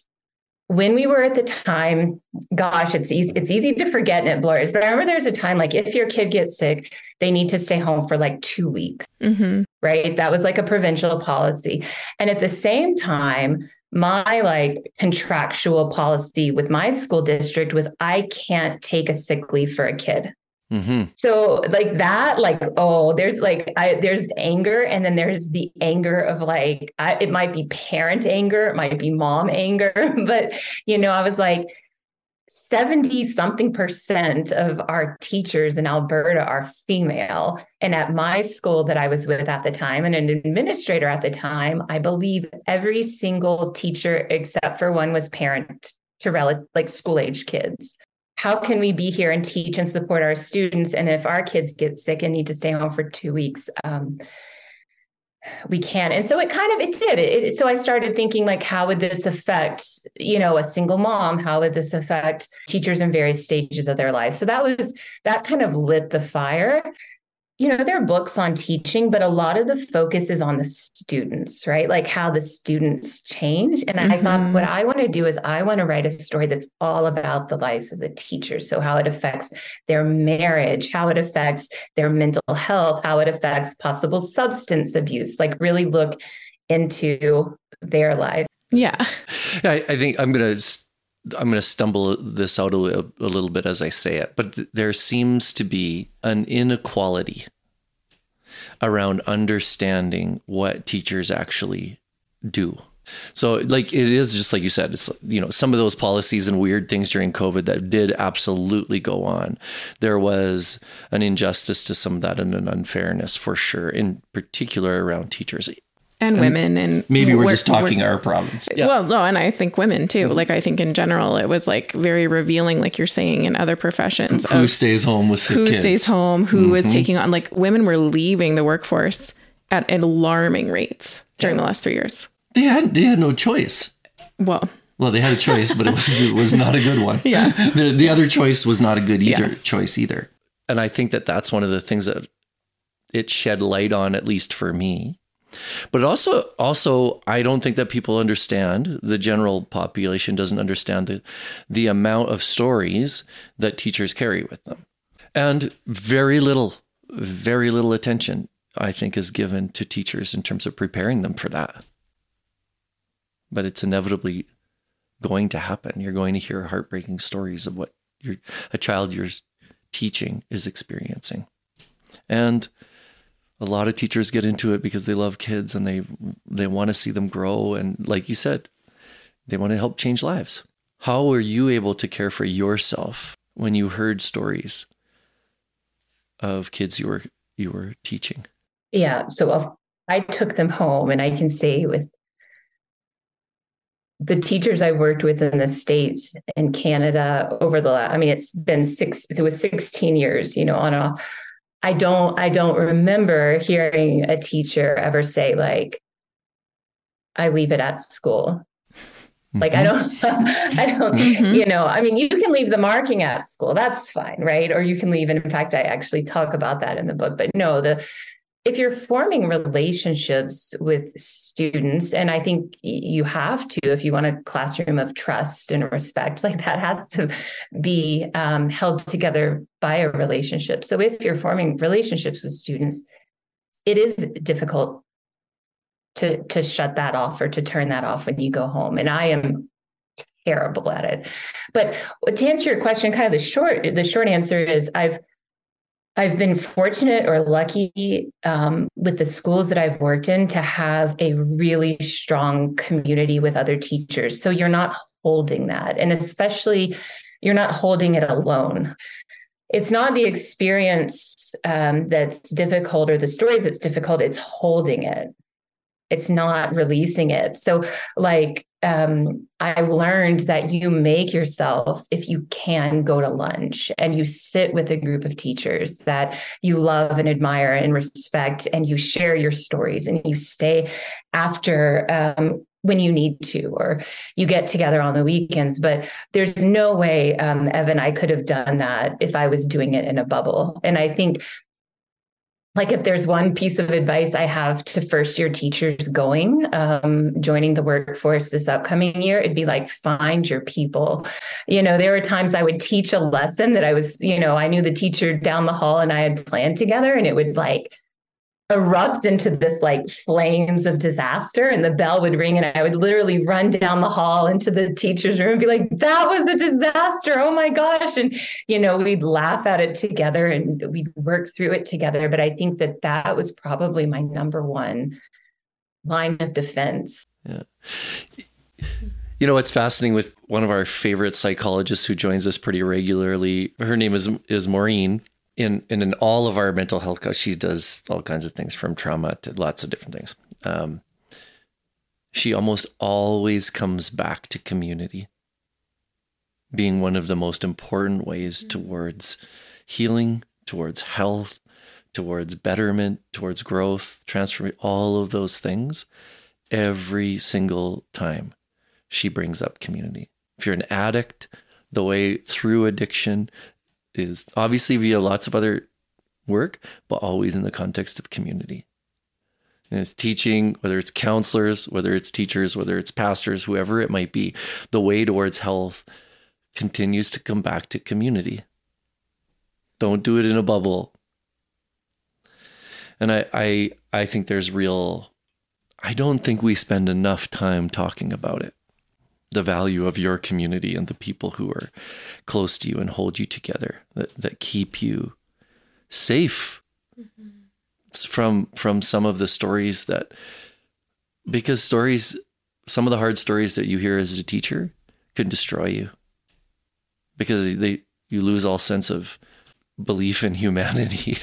when we were at the time, gosh, it's easy, it's easy to forget and it blurs. But I remember there's a time, like if your kid gets sick, they need to stay home for like two weeks, mm-hmm. right? That was like a provincial policy. And at the same time, my like contractual policy with my school district was I can't take a sick leave for a kid. Mm-hmm. So like that, like, oh, there's like, I, there's anger. And then there's the anger of like, I, it might be parent anger. It might be mom anger. But, you know, I was like seventy something percent of our teachers in Alberta are female. And at my school that I was with at the time and an administrator at the time, I believe every single teacher except for one was parent to rel- like school age kids. How can we be here and teach and support our students? And if our kids get sick and need to stay home for two weeks, um, we can. And so it kind of, it did. It, it, so I started thinking like, how would this affect, you know, a single mom? How would this affect teachers in various stages of their life? So that was, that kind of lit the fire. You know, there are books on teaching, but a lot of the focus is on the students, right? Like how the students change. And mm-hmm. I thought what I want to do is I want to write a story that's all about the lives of the teachers. So how it affects their marriage, how it affects their mental health, how it affects possible substance abuse, like really look into their life. Yeah. I, I think I'm going to, I'm going to stumble this out a, a little bit as I say it, but th- there seems to be an inequality around understanding what teachers actually do. So like, it is just like you said, it's, you know, some of those policies and weird things during COVID that did absolutely go on. There was an injustice to some of that and an unfairness for sure, in particular around teachers. And women, and maybe we're, we're just talking we're, our problems. Yeah. Well, no, and I think women too. Mm-hmm. Like I think in general, it was like very revealing, like you're saying, in other professions. Who, who stays home with sick who kids? Who stays home? Who mm-hmm. is taking on? Like women were leaving the workforce at alarming rates during yeah. the last three years. They had they had no choice. Well, well, they had a choice, but it was it was not a good one. Yeah, the, the other choice was not a good either yeah. choice either. And I think that that's one of the things that it shed light on, at least for me. But also, also, I don't think that people understand, the general population doesn't understand the, the amount of stories that teachers carry with them. And very little, very little attention, I think, is given to teachers in terms of preparing them for that. But it's inevitably going to happen. You're going to hear heartbreaking stories of what your, a child you're teaching is experiencing. And a lot of teachers get into it because they love kids and they they want to see them grow. And like you said, they want to help change lives. How were you able to care for yourself when you heard stories of kids you were you were teaching? Yeah, so I took them home, and I can say with the teachers I worked with in the States and Canada over the last, I mean, it's been six, it was sixteen years, you know, on and off. I don't, I don't remember hearing a teacher ever say like, I leave it at school. Mm-hmm. Like, I don't, I don't, mm-hmm. you know, I mean, you can leave the marking at school. That's fine. Right. Or you can leave. And in fact, I actually talk about that in the book, but no, the, if you're forming relationships with students, and I think you have to, if you want a classroom of trust and respect, like that has to be um, held together by a relationship. So if you're forming relationships with students, it is difficult to, to shut that off or to turn that off when you go home. And I am terrible at it. But to answer your question, kind of the short, the short answer is I've I've been fortunate or lucky um, with the schools that I've worked in to have a really strong community with other teachers. So you're not holding that. And especially you're not holding it alone. It's not the experience um, that's difficult or the stories that's difficult. It's holding it. It's not releasing it. So like, um, I learned that you make yourself, if you can, go to lunch and you sit with a group of teachers that you love and admire and respect, and you share your stories and you stay after, um, when you need to, or you get together on the weekends. But there's no way, um, Evan, I could have done that if I was doing it in a bubble. And I think, like, if there's one piece of advice I have to first year teachers going, um, joining the workforce this upcoming year, it'd be like, find your people. You know, there were times I would teach a lesson that I was, you know, I knew the teacher down the hall and I had planned together, and it would like erupt into this like flames of disaster, and the bell would ring and I would literally run down the hall into the teacher's room and be like, that was a disaster. Oh my gosh. And, you know, we'd laugh at it together and we'd work through it together. But I think that that was probably my number one line of defense. Yeah. You know, it's fascinating with one of our favorite psychologists who joins us pretty regularly. Her name is, is Maureen. In, in in all of our mental health, she does all kinds of things, from trauma to lots of different things. Um, she almost always comes back to community being one of the most important ways towards healing, towards health, towards betterment, towards growth, transformation, all of those things. Every single time she brings up community. If you're an addict, the way through addiction is obviously via lots of other work, but always in the context of community. And it's teaching, whether it's counselors, whether it's teachers, whether it's pastors, whoever it might be, the way towards health continues to come back to community. Don't do it in a bubble. And I, I, I think there's real, I don't think we spend enough time talking about it. The value of your community and the people who are close to you and hold you together, that, that keep you safe. Mm-hmm. It's from, from some of the stories that, because stories, some of the hard stories that you hear as a teacher can destroy you, because they, you lose all sense of belief in humanity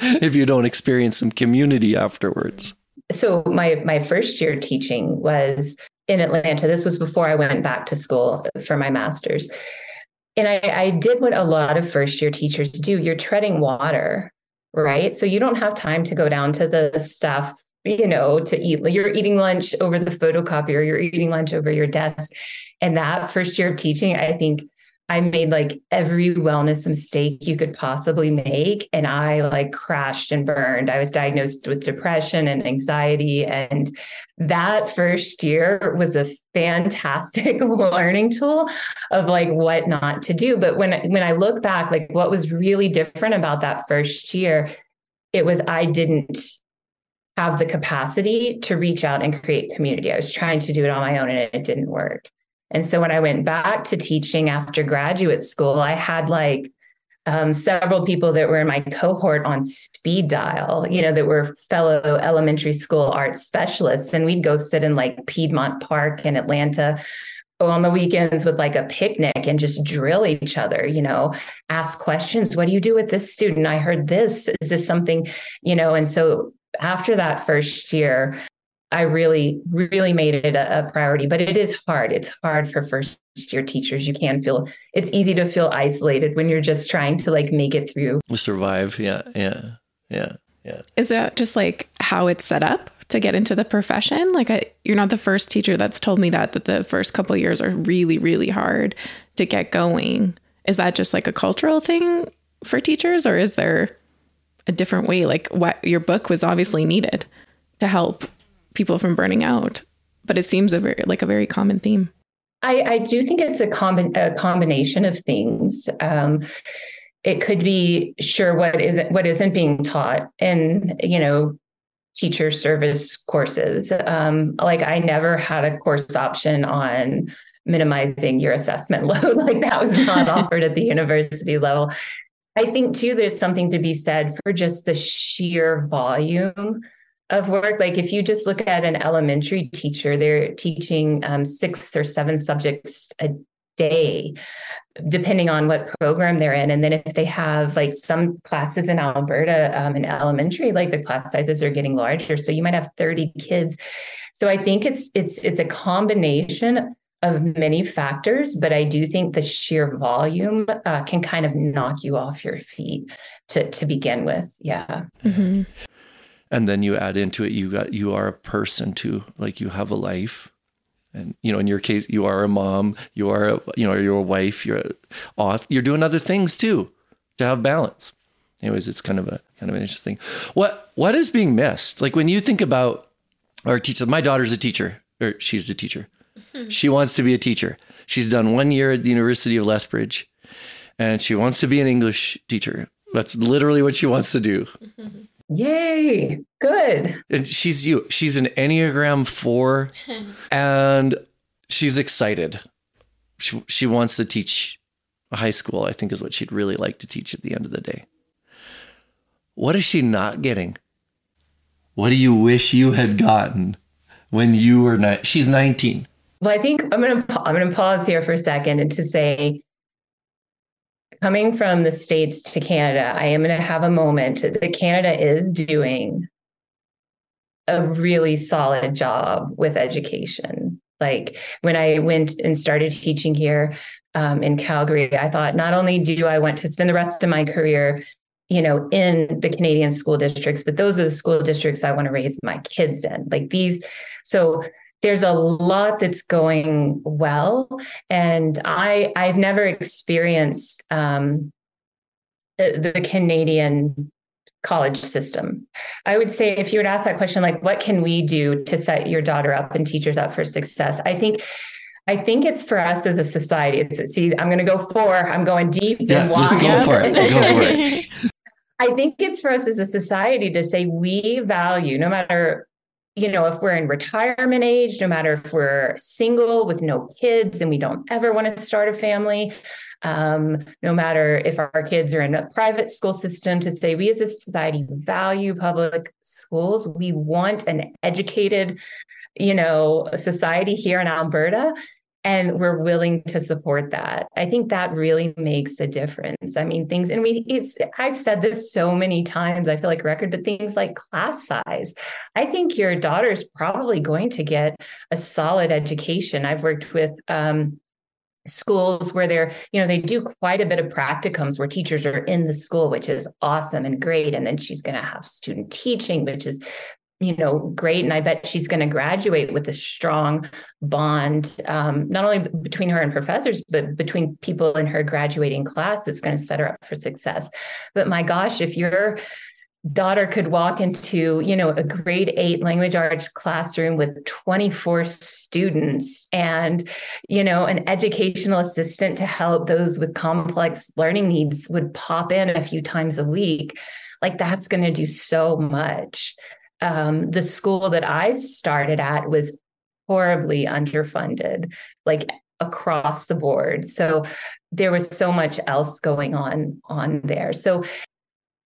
if you don't experience some community afterwards. So my, my first year teaching was in Atlanta. This was before I went back to school for my master's. And I, I did what a lot of first year teachers do. You're treading water, right? So you don't have time to go down to the staff, you know, to eat. You're eating lunch over the photocopier. You're eating lunch over your desk. And that first year of teaching, I think I made like every wellness mistake you could possibly make. And I like crashed and burned. I was diagnosed with depression and anxiety. And that first year was a fantastic learning tool of like what not to do. But when, when I look back, like what was really different about that first year, it was, I didn't have the capacity to reach out and create community. I was trying to do it on my own and it didn't work. And so when I went back to teaching after graduate school, I had like um, several people that were in my cohort on speed dial, you know, that were fellow elementary school art specialists. And we'd go sit in like Piedmont Park in Atlanta on the weekends with like a picnic and just drill each other, you know, ask questions. What do you do with this student? I heard this. Is this something, you know? And so after that first year, I really, really made it a, a priority, but it is hard. It's hard for first year teachers. You can feel, it's easy to feel isolated when you're just trying to like make it through. Survive. Yeah. Yeah. Yeah. Yeah. Is that just like how it's set up to get into the profession? Like I, you're not the first teacher that's told me that, that the first couple of years are really, really hard to get going. Is that just like a cultural thing for teachers, or is there a different way? Like what your book was obviously needed to help people from burning out, but it seems a very, like a very common theme. I, I do think it's a common, a combination of things. Um, it could be sure what isn't, what isn't being taught in, you know, teacher service courses. Um, like I never had a course option on minimizing your assessment load. Like that was not offered at the university level. I think too, there's something to be said for just the sheer volume of work. Like if you just look at an elementary teacher, they're teaching um, six or seven subjects a day, depending on what program they're in. And then if they have like some classes in Alberta, um, in elementary, like the class sizes are getting larger. So you might have thirty kids. So I think it's, it's, it's a combination of many factors, but I do think the sheer volume uh, can kind of knock you off your feet to, to begin with. Yeah. Mm-hmm. And then you add into it, you got, you are a person too, like you have a life. And, you know, in your case, you are a mom, you are, a, you know, you're a wife, you're off, you're doing other things too, to have balance. Anyways, it's kind of a, kind of an interesting thing. What, what is being missed? Like when you think about our teachers, my daughter's a teacher, or she's a teacher. Mm-hmm. She wants to be a teacher. She's done one year at the University of Lethbridge and she wants to be an English teacher. That's literally what she wants to do. Mm-hmm. Yay. Good. And she's you. She's an Enneagram four and she's excited. She, she wants to teach high school, I think is what she'd really like to teach at the end of the day. What is she not getting? What do you wish you had gotten when you were not? She's nineteen. Well, I think I'm going to, I'm going to pause here for a second and to say, coming from the States to Canada, I am going to have a moment that Canada is doing a really solid job with education. Like when I went and started teaching here um, in Calgary, I thought not only do I want to spend the rest of my career, you know, in the Canadian school districts, but those are the school districts I want to raise my kids in. Like these, so there's a lot that's going well. And I, I've never experienced um, the, the Canadian college system. I would say if you were to ask that question, like, what can we do to set your daughter up and teachers up for success? I think, I think it's for us as a society. It's, see, I'm going to go for, I'm going deep yeah, and wide. Let's go for it. Go for it. I think it's for us as a society to say we value, no matter you know, if we're in retirement age, no matter if we're single with no kids and we don't ever want to start a family, um, no matter if our kids are in a private school system, to say we as a society value public schools. We want an educated, you know, society here in Alberta, and we're willing to support that. I think that really makes a difference. I mean, things, and we, it's, I've said this so many times, I feel like record, but things like class size. I think your daughter's probably going to get a solid education. I've worked with, um, schools where they're, you know, they do quite a bit of practicums where teachers are in the school, which is awesome and great. And then she's going to have student teaching, which is you know, great. And I bet she's going to graduate with a strong bond, um, not only between her and professors, but between people in her graduating class. It's going to set her up for success. But my gosh, if your daughter could walk into, you know, a grade eight language arts classroom with twenty-four students and, you know, an educational assistant to help those with complex learning needs would pop in a few times a week, like that's going to do so much. Um, the school that I started at was horribly underfunded, like across the board. So there was so much else going on on there. So,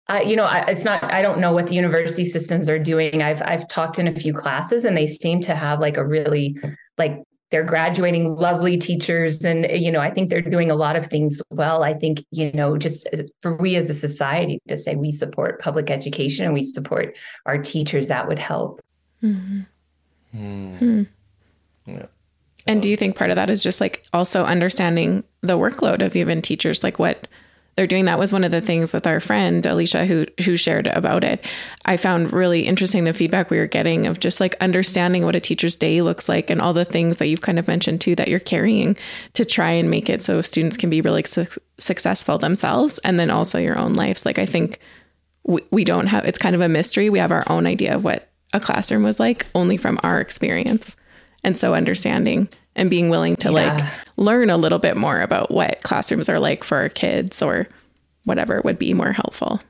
uh, you know, I, it's not, I don't know what the university systems are doing. I've, I've talked in a few classes and they seem to have like a really, like they're graduating lovely teachers. And, you know, I think they're doing a lot of things well. I think, you know, just for we as a society to say we support public education and we support our teachers, that would help. Mm-hmm. Mm-hmm. Yeah. And do you think part of that is just like also understanding the workload of even teachers, like what they're doing? That was one of the things with our friend, Alicia, who, who shared about it. I found really interesting the feedback we were getting of just like understanding what a teacher's day looks like and all the things that you've kind of mentioned too, that you're carrying to try and make it so students can be really su- successful themselves. And then also your own lives. Like, I think we, we don't have, it's kind of a mystery. We have our own idea of what a classroom was like only from our experience. And so understanding and being willing to yeah. like learn a little bit more about what classrooms are like for our kids or whatever would be more helpful.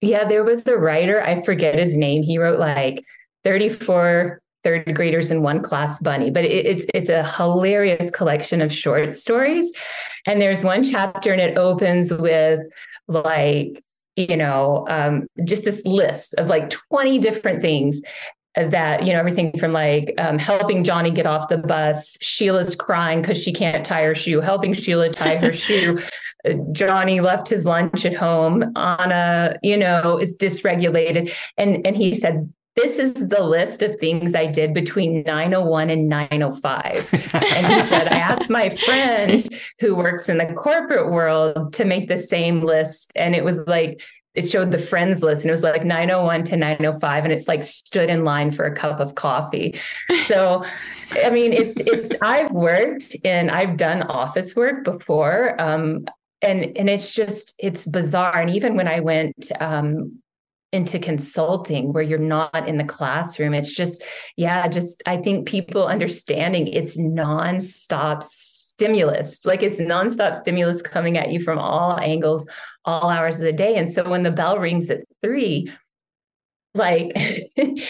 Yeah, there was a writer, I forget his name. He wrote like thirty-four third graders in one class bunny, but it, it's it's a hilarious collection of short stories. And there's one chapter and it opens with like, you know, um, just this list of like twenty different things. that, you know, everything from like um, helping Johnny get off the bus, Sheila's crying because she can't tie her shoe, helping Sheila tie her shoe. Johnny left his lunch at home. Anna, you know, is dysregulated. And, and he said, this is the list of things I did between nine oh one and nine oh five. And he said, I asked my friend who works in the corporate world to make the same list. And it was like, it showed the friends list and it was like nine oh one to nine oh five. And it's like stood in line for a cup of coffee. So, I mean, it's, it's, I've worked and I've done office work before. Um, and, and it's just, it's bizarre. And even when I went, um, into consulting where you're not in the classroom. It's just, yeah, just, I think people understanding it's nonstop stimulus. Like it's nonstop stimulus coming at you from all angles, all hours of the day. And so when the bell rings at three, like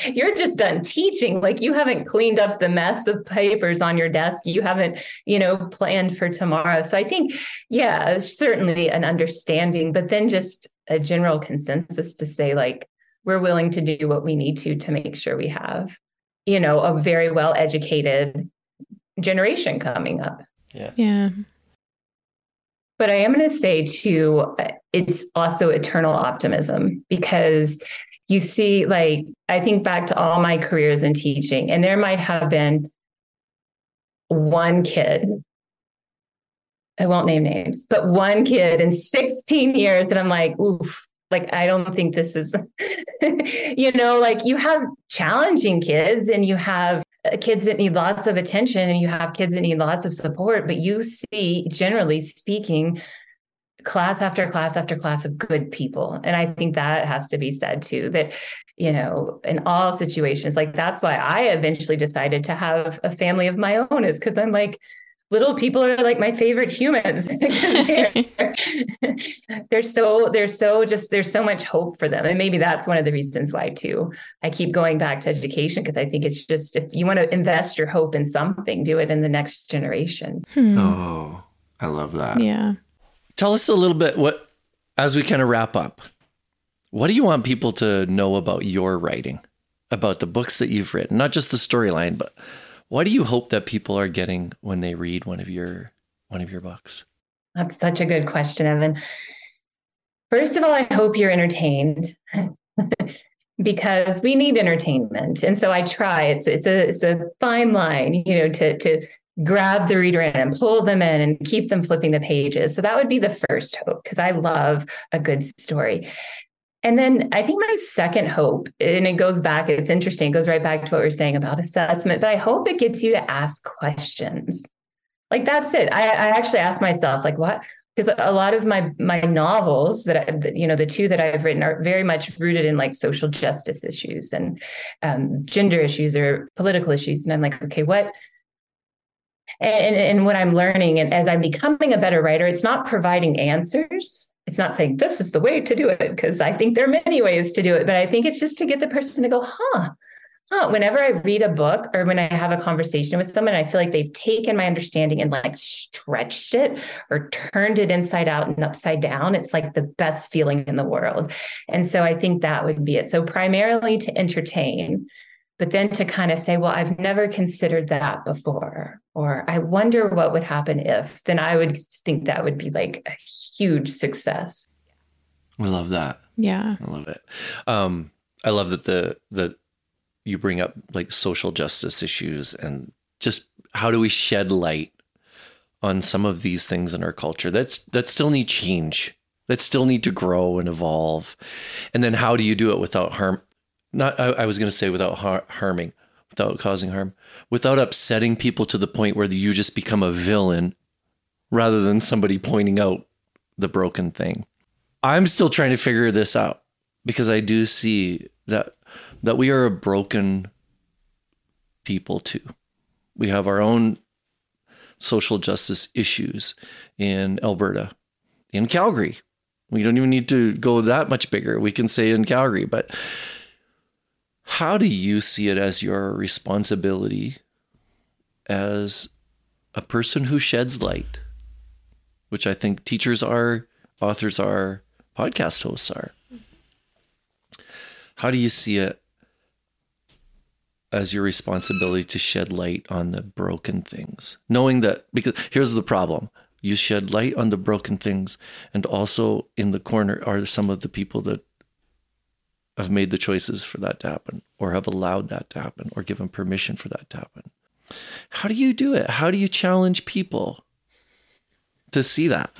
you're just done teaching. Like you haven't cleaned up the mess of papers on your desk. You haven't, you know, planned for tomorrow. So I think, yeah, certainly an understanding, but then just a general consensus to say, like, we're willing to do what we need to, to make sure we have, you know, a very well-educated generation coming up. Yeah. Yeah. But I am going to say too, it's also eternal optimism because you see, like, I think back to all my careers in teaching and there might have been one kid, I won't name names, but one kid in sixteen years that I'm like, oof, like, I don't think this is, you know, like you have challenging kids and you have kids that need lots of attention and you have kids that need lots of support, but you see, generally speaking, class after class after class of good people. And I think that has to be said too, that, you know, in all situations, like that's why I eventually decided to have a family of my own is because I'm like, little people are like my favorite humans. they're, they're so, they're so just, there's so much hope for them. And maybe that's one of the reasons why too, I keep going back to education. Cause I think it's just, if you want to invest your hope in something, do it in the next generations. Hmm. Oh, I love that. Yeah. Tell us a little bit what, as we kind of wrap up, what do you want people to know about your writing, about the books that you've written, not just the storyline, but what do you hope that people are getting when they read one of your one of your books? That's such a good question, Evan. First of all, I hope you're entertained because we need entertainment. And so I try. It's it's a it's a fine line, you know, to to grab the reader in and pull them in and keep them flipping the pages. So that would be the first hope because I love a good story. And then I think my second hope, and it goes back, it's interesting, it goes right back to what we were saying about assessment, but I hope it gets you to ask questions. Like, that's it. I, I actually asked myself, like, what? Because a lot of my my novels that, I, you know, the two that I've written are very much rooted in like social justice issues and um, gender issues or political issues. And I'm like, okay, what? And, and what I'm learning, and as I'm becoming a better writer, it's not providing answers. It's not saying this is the way to do it, because I think there are many ways to do it. But I think it's just to get the person to go, huh, huh. Whenever I read a book or when I have a conversation with someone, I feel like they've taken my understanding and like stretched it or turned it inside out and upside down. It's like the best feeling in the world. And so I think that would be it. So primarily to entertain, but then to kind of say, well, I've never considered that before, or I wonder what would happen if, then I would think that would be like a huge success. I love that. Yeah. I love it. Um, I love that the, that you bring up like social justice issues and just how do we shed light on some of these things in our culture that's, that still need change, that still need to grow and evolve. And then how do you do it without harm? Not, I, I was going to say without har- harming, without causing harm, without upsetting people to the point where you just become a villain rather than somebody pointing out the broken thing. I'm still trying to figure this out because I do see that, that we are a broken people too. We have our own social justice issues in Alberta, in Calgary. We don't even need to go that much bigger. We can say in Calgary, but how do you see it as your responsibility as a person who sheds light, which I think teachers are, authors are, podcast hosts are? How do you see it as your responsibility to shed light on the broken things. Knowing that, because here's the problem. You shed light on the broken things, and also in the corner are some of the people that have made the choices for that to happen, or have allowed that to happen, or given permission for that to happen. How do you do it? How do you challenge people to see that?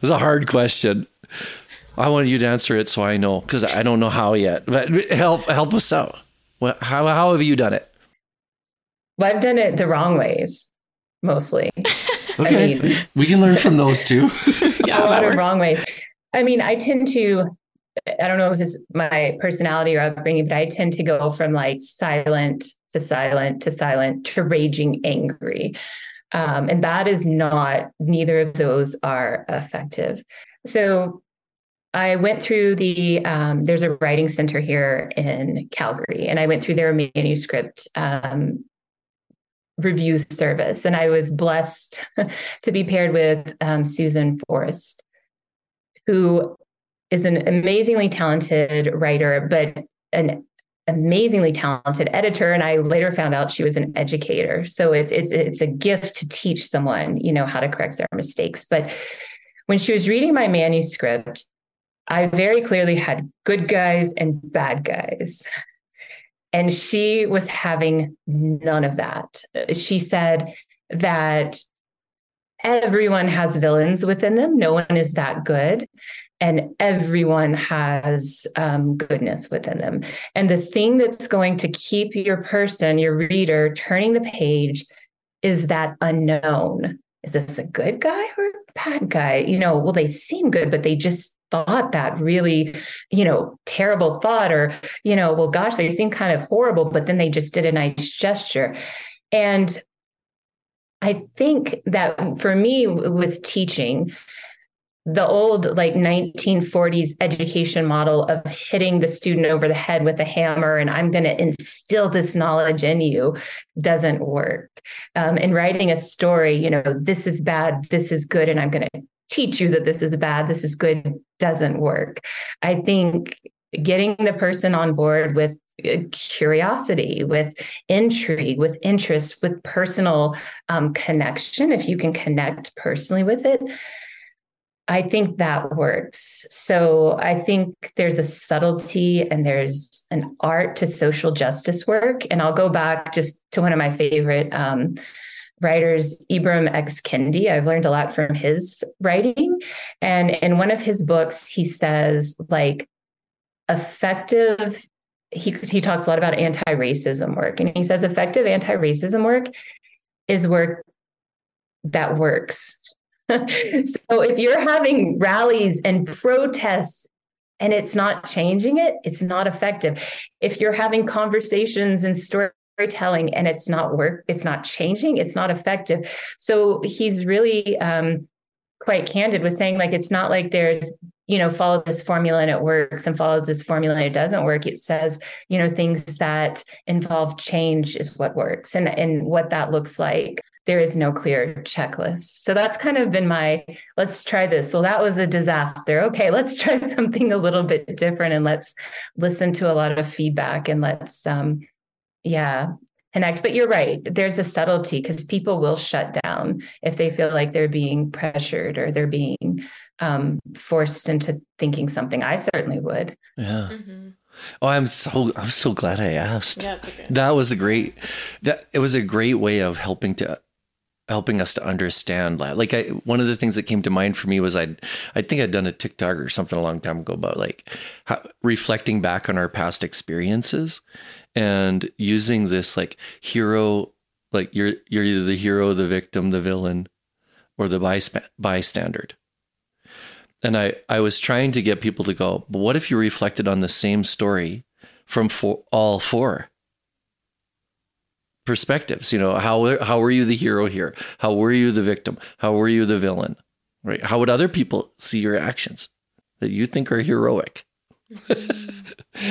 It's a hard question. I want you to answer it so I know, because I don't know how yet. But help help us out. What, how how have you done it? Well, I've done it the wrong ways, mostly. Okay, I mean, we can learn from those too. Yeah, a lot of wrong ways. I mean, I tend to, I don't know if it's my personality or upbringing, but I tend to go from like silent to silent to silent to raging angry. Um, and that is not, neither of those are effective. So I went through the, um, there's a writing center here in Calgary, and I went through their manuscript um, review service. And I was blessed to be paired with um, Susan Forrest, who is an amazingly talented writer, but an amazingly talented editor. And I later found out she was an educator. So it's, it's, it's a gift to teach someone, you know, how to correct their mistakes. But when she was reading my manuscript, I very clearly had good guys and bad guys. And she was having none of that. She said that everyone has villains within them. No one is that good. And everyone has um, goodness within them. And the thing that's going to keep your person, your reader, turning the page is that unknown. Is this a good guy or a bad guy? You know, well, they seem good, but they just thought that really, you know, terrible thought, or, you know, well, gosh, they seem kind of horrible, but then they just did a nice gesture. And I think that for me with teaching, the old like nineteen forties education model of hitting the student over the head with a hammer and I'm going to instill this knowledge in you doesn't work. Um, and writing a story, you know, this is bad, this is good, and I'm going to teach you that this is bad, this is good, doesn't work. I think getting the person on board with curiosity, with intrigue, with interest, with personal um, connection, if you can connect personally with it, I think that works. So I think there's a subtlety and there's an art to social justice work. And I'll go back just to one of my favorite um, writers, Ibram X. Kendi. I've learned a lot from his writing. And in one of his books, he says, like, effective, he, he talks a lot about anti-racism work. And he says effective anti-racism work is work that works. So if you're having rallies and protests and it's not changing it, it's not effective. If you're having conversations and storytelling and it's not work, it's not changing, it's not effective. So he's really um, quite candid with saying, like, it's not like there's, you know, follow this formula and it works, and follow this formula and it doesn't work. It says, you know, things that involve change is what works, and, and what that looks like. There is no clear checklist. So that's kind of been my, let's try this. Well, that was a disaster. Okay, let's try something a little bit different, and let's listen to a lot of feedback, and let's, um, yeah, connect. But you're right. There's a subtlety, because people will shut down if they feel like they're being pressured or they're being um, forced into thinking something. I certainly would. Yeah. Mm-hmm. Oh, I'm so I'm so glad I asked. Yeah, okay. That was a great, that it was a great way of helping to. helping us to understand that. Like, I, one of the things that came to mind for me was I'd, I think I'd done a TikTok or something a long time ago about like how, reflecting back on our past experiences and using this like hero, like you're, you're either the hero, the victim, the villain, or the bysp- bystander. And I, I was trying to get people to go, but what if you reflected on the same story from for, all four perspectives? You know, how how were you the hero here? How were you the victim? How were you the villain? Right? How would other people see your actions that you think are heroic?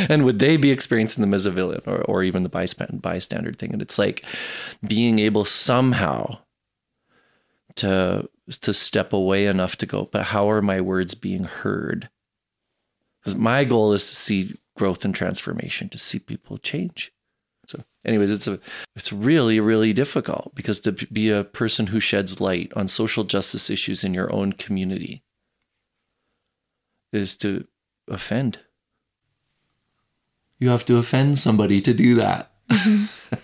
And would they be experiencing them as a villain, or, or even the bystander thing? And it's like being able somehow to to step away enough to go, but how are my words being heard? Because my goal is to see growth and transformation, to see people change. So anyways, it's a, it's really, really difficult because to be a person who sheds light on social justice issues in your own community is to offend. You have to offend somebody to do that.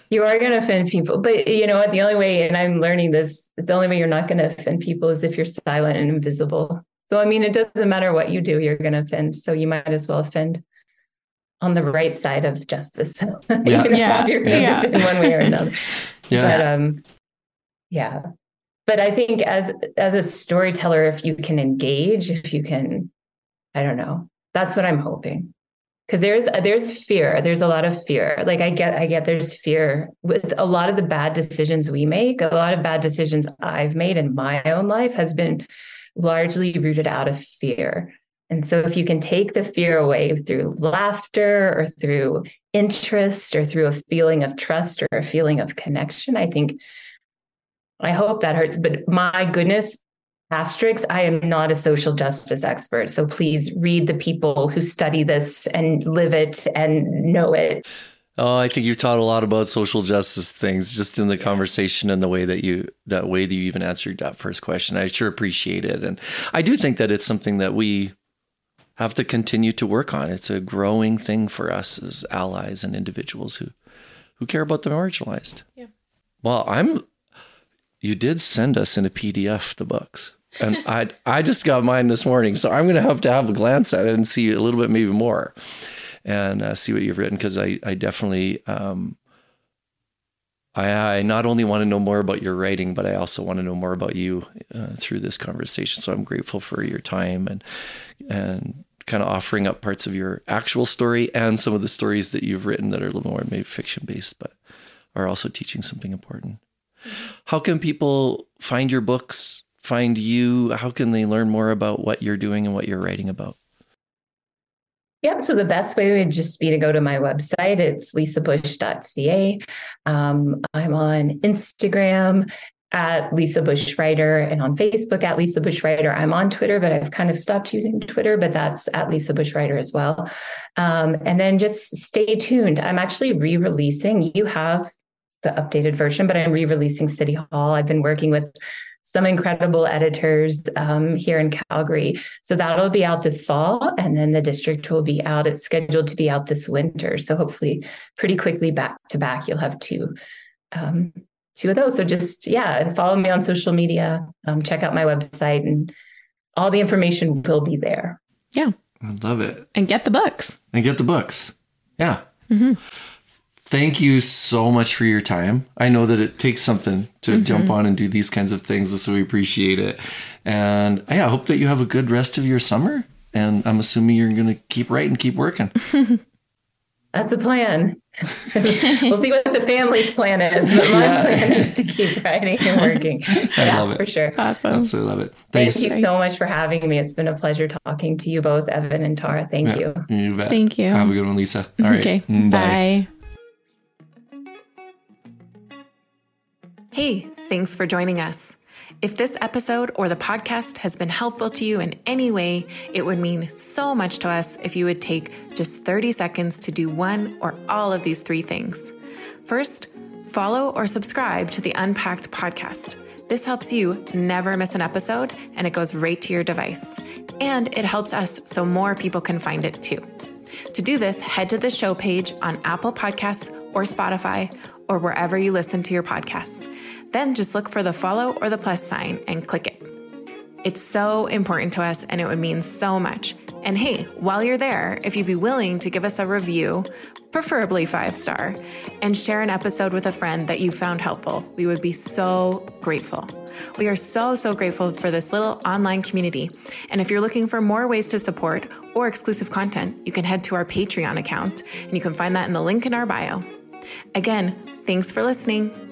You are going to offend people, but you know what? The only way, and I'm learning this, the only way you're not going to offend people is if you're silent and invisible. So, I mean, it doesn't matter what you do, you're going to offend. So you might as well offend on the right side of justice. Yeah. yeah. You're going yeah. to offend one way or another. yeah. But, um, yeah. But I think as, as a storyteller, if you can engage, if you can, I don't know, that's what I'm hoping. Because there's there's fear. There's a lot of fear. Like I get, I get there's fear with a lot of the bad decisions we make. A lot of bad decisions I've made in my own life has been largely rooted out of fear. And so if you can take the fear away through laughter or through interest or through a feeling of trust or a feeling of connection, I think, I hope that hurts. But my goodness, Asterix, I am not a social justice expert, so please read the people who study this and live it and know it. Oh, I think you've taught a lot about social justice things just in the conversation and the way that you that way that you even answered that first question. I sure appreciate it, and I do think that it's something that we have to continue to work on. It's a growing thing for us as allies and individuals who who care about the marginalized. Yeah. Well, I'm. You did send us in a P D F the books. And I I just got mine this morning, so I'm going to have to have a glance at it and see a little bit maybe more and uh, see what you've written, because I, I definitely, um, I, I not only want to know more about your writing, but I also want to know more about you uh, through this conversation. So I'm grateful for your time and and kind of offering up parts of your actual story and some of the stories that you've written that are a little more maybe fiction-based, but are also teaching something important. How can people find your books, find you? How can they learn more about what you're doing and what you're writing about? Yeah, so the best way would just be to go to my website. It's lisa bush dot c a. Um, I'm on Instagram at Lisa Bush Writer and on Facebook at Lisa Bush Writer. I'm on Twitter, but I've kind of stopped using Twitter, but that's at Lisa Bush Writer as well. Um, and then just stay tuned. I'm actually re-releasing. You have the updated version, but I'm re-releasing City Hall. I've been working with some incredible editors um, here in Calgary. So that'll be out this fall, and then the district will be out. It's scheduled to be out this winter. So hopefully pretty quickly back to back, you'll have two, um, two of those. So just, yeah, follow me on social media, um, check out my website, and all the information will be there. Yeah. I love it. And get the books. And get the books. Yeah. Mm-hmm. Thank you so much for your time. I know that it takes something to mm-hmm. jump on and do these kinds of things, so we appreciate it. And yeah, I hope that you have a good rest of your summer. And I'm assuming you're going to keep writing, keep working. That's a plan. We'll see what the family's plan is. But my yeah. plan is to keep writing and working. I yeah, love it. For sure. Awesome. Absolutely love it. Thanks. Thank you so much for having me. It's been a pleasure talking to you both, Evan and Tara. Thank yeah, you. You bet. Thank you. Have a good one, Lisa. All right. Okay. Bye. Bye. Hey, thanks for joining us. If this episode or the podcast has been helpful to you in any way, it would mean so much to us if you would take just thirty seconds to do one or all of these three things. First, follow or subscribe to the Unpacked podcast. This helps you never miss an episode, and it goes right to your device. And it helps us so more people can find it too. To do this, head to the show page on Apple Podcasts or Spotify or wherever you listen to your podcasts. Then just look for the follow or the plus sign and click it. It's so important to us, and it would mean so much. And hey, while you're there, if you'd be willing to give us a review, preferably five star, and share an episode with a friend that you found helpful, we would be so grateful. We are so, so grateful for this little online community. And if you're looking for more ways to support or exclusive content, you can head to our Patreon account, and you can find that in the link in our bio. Again, thanks for listening.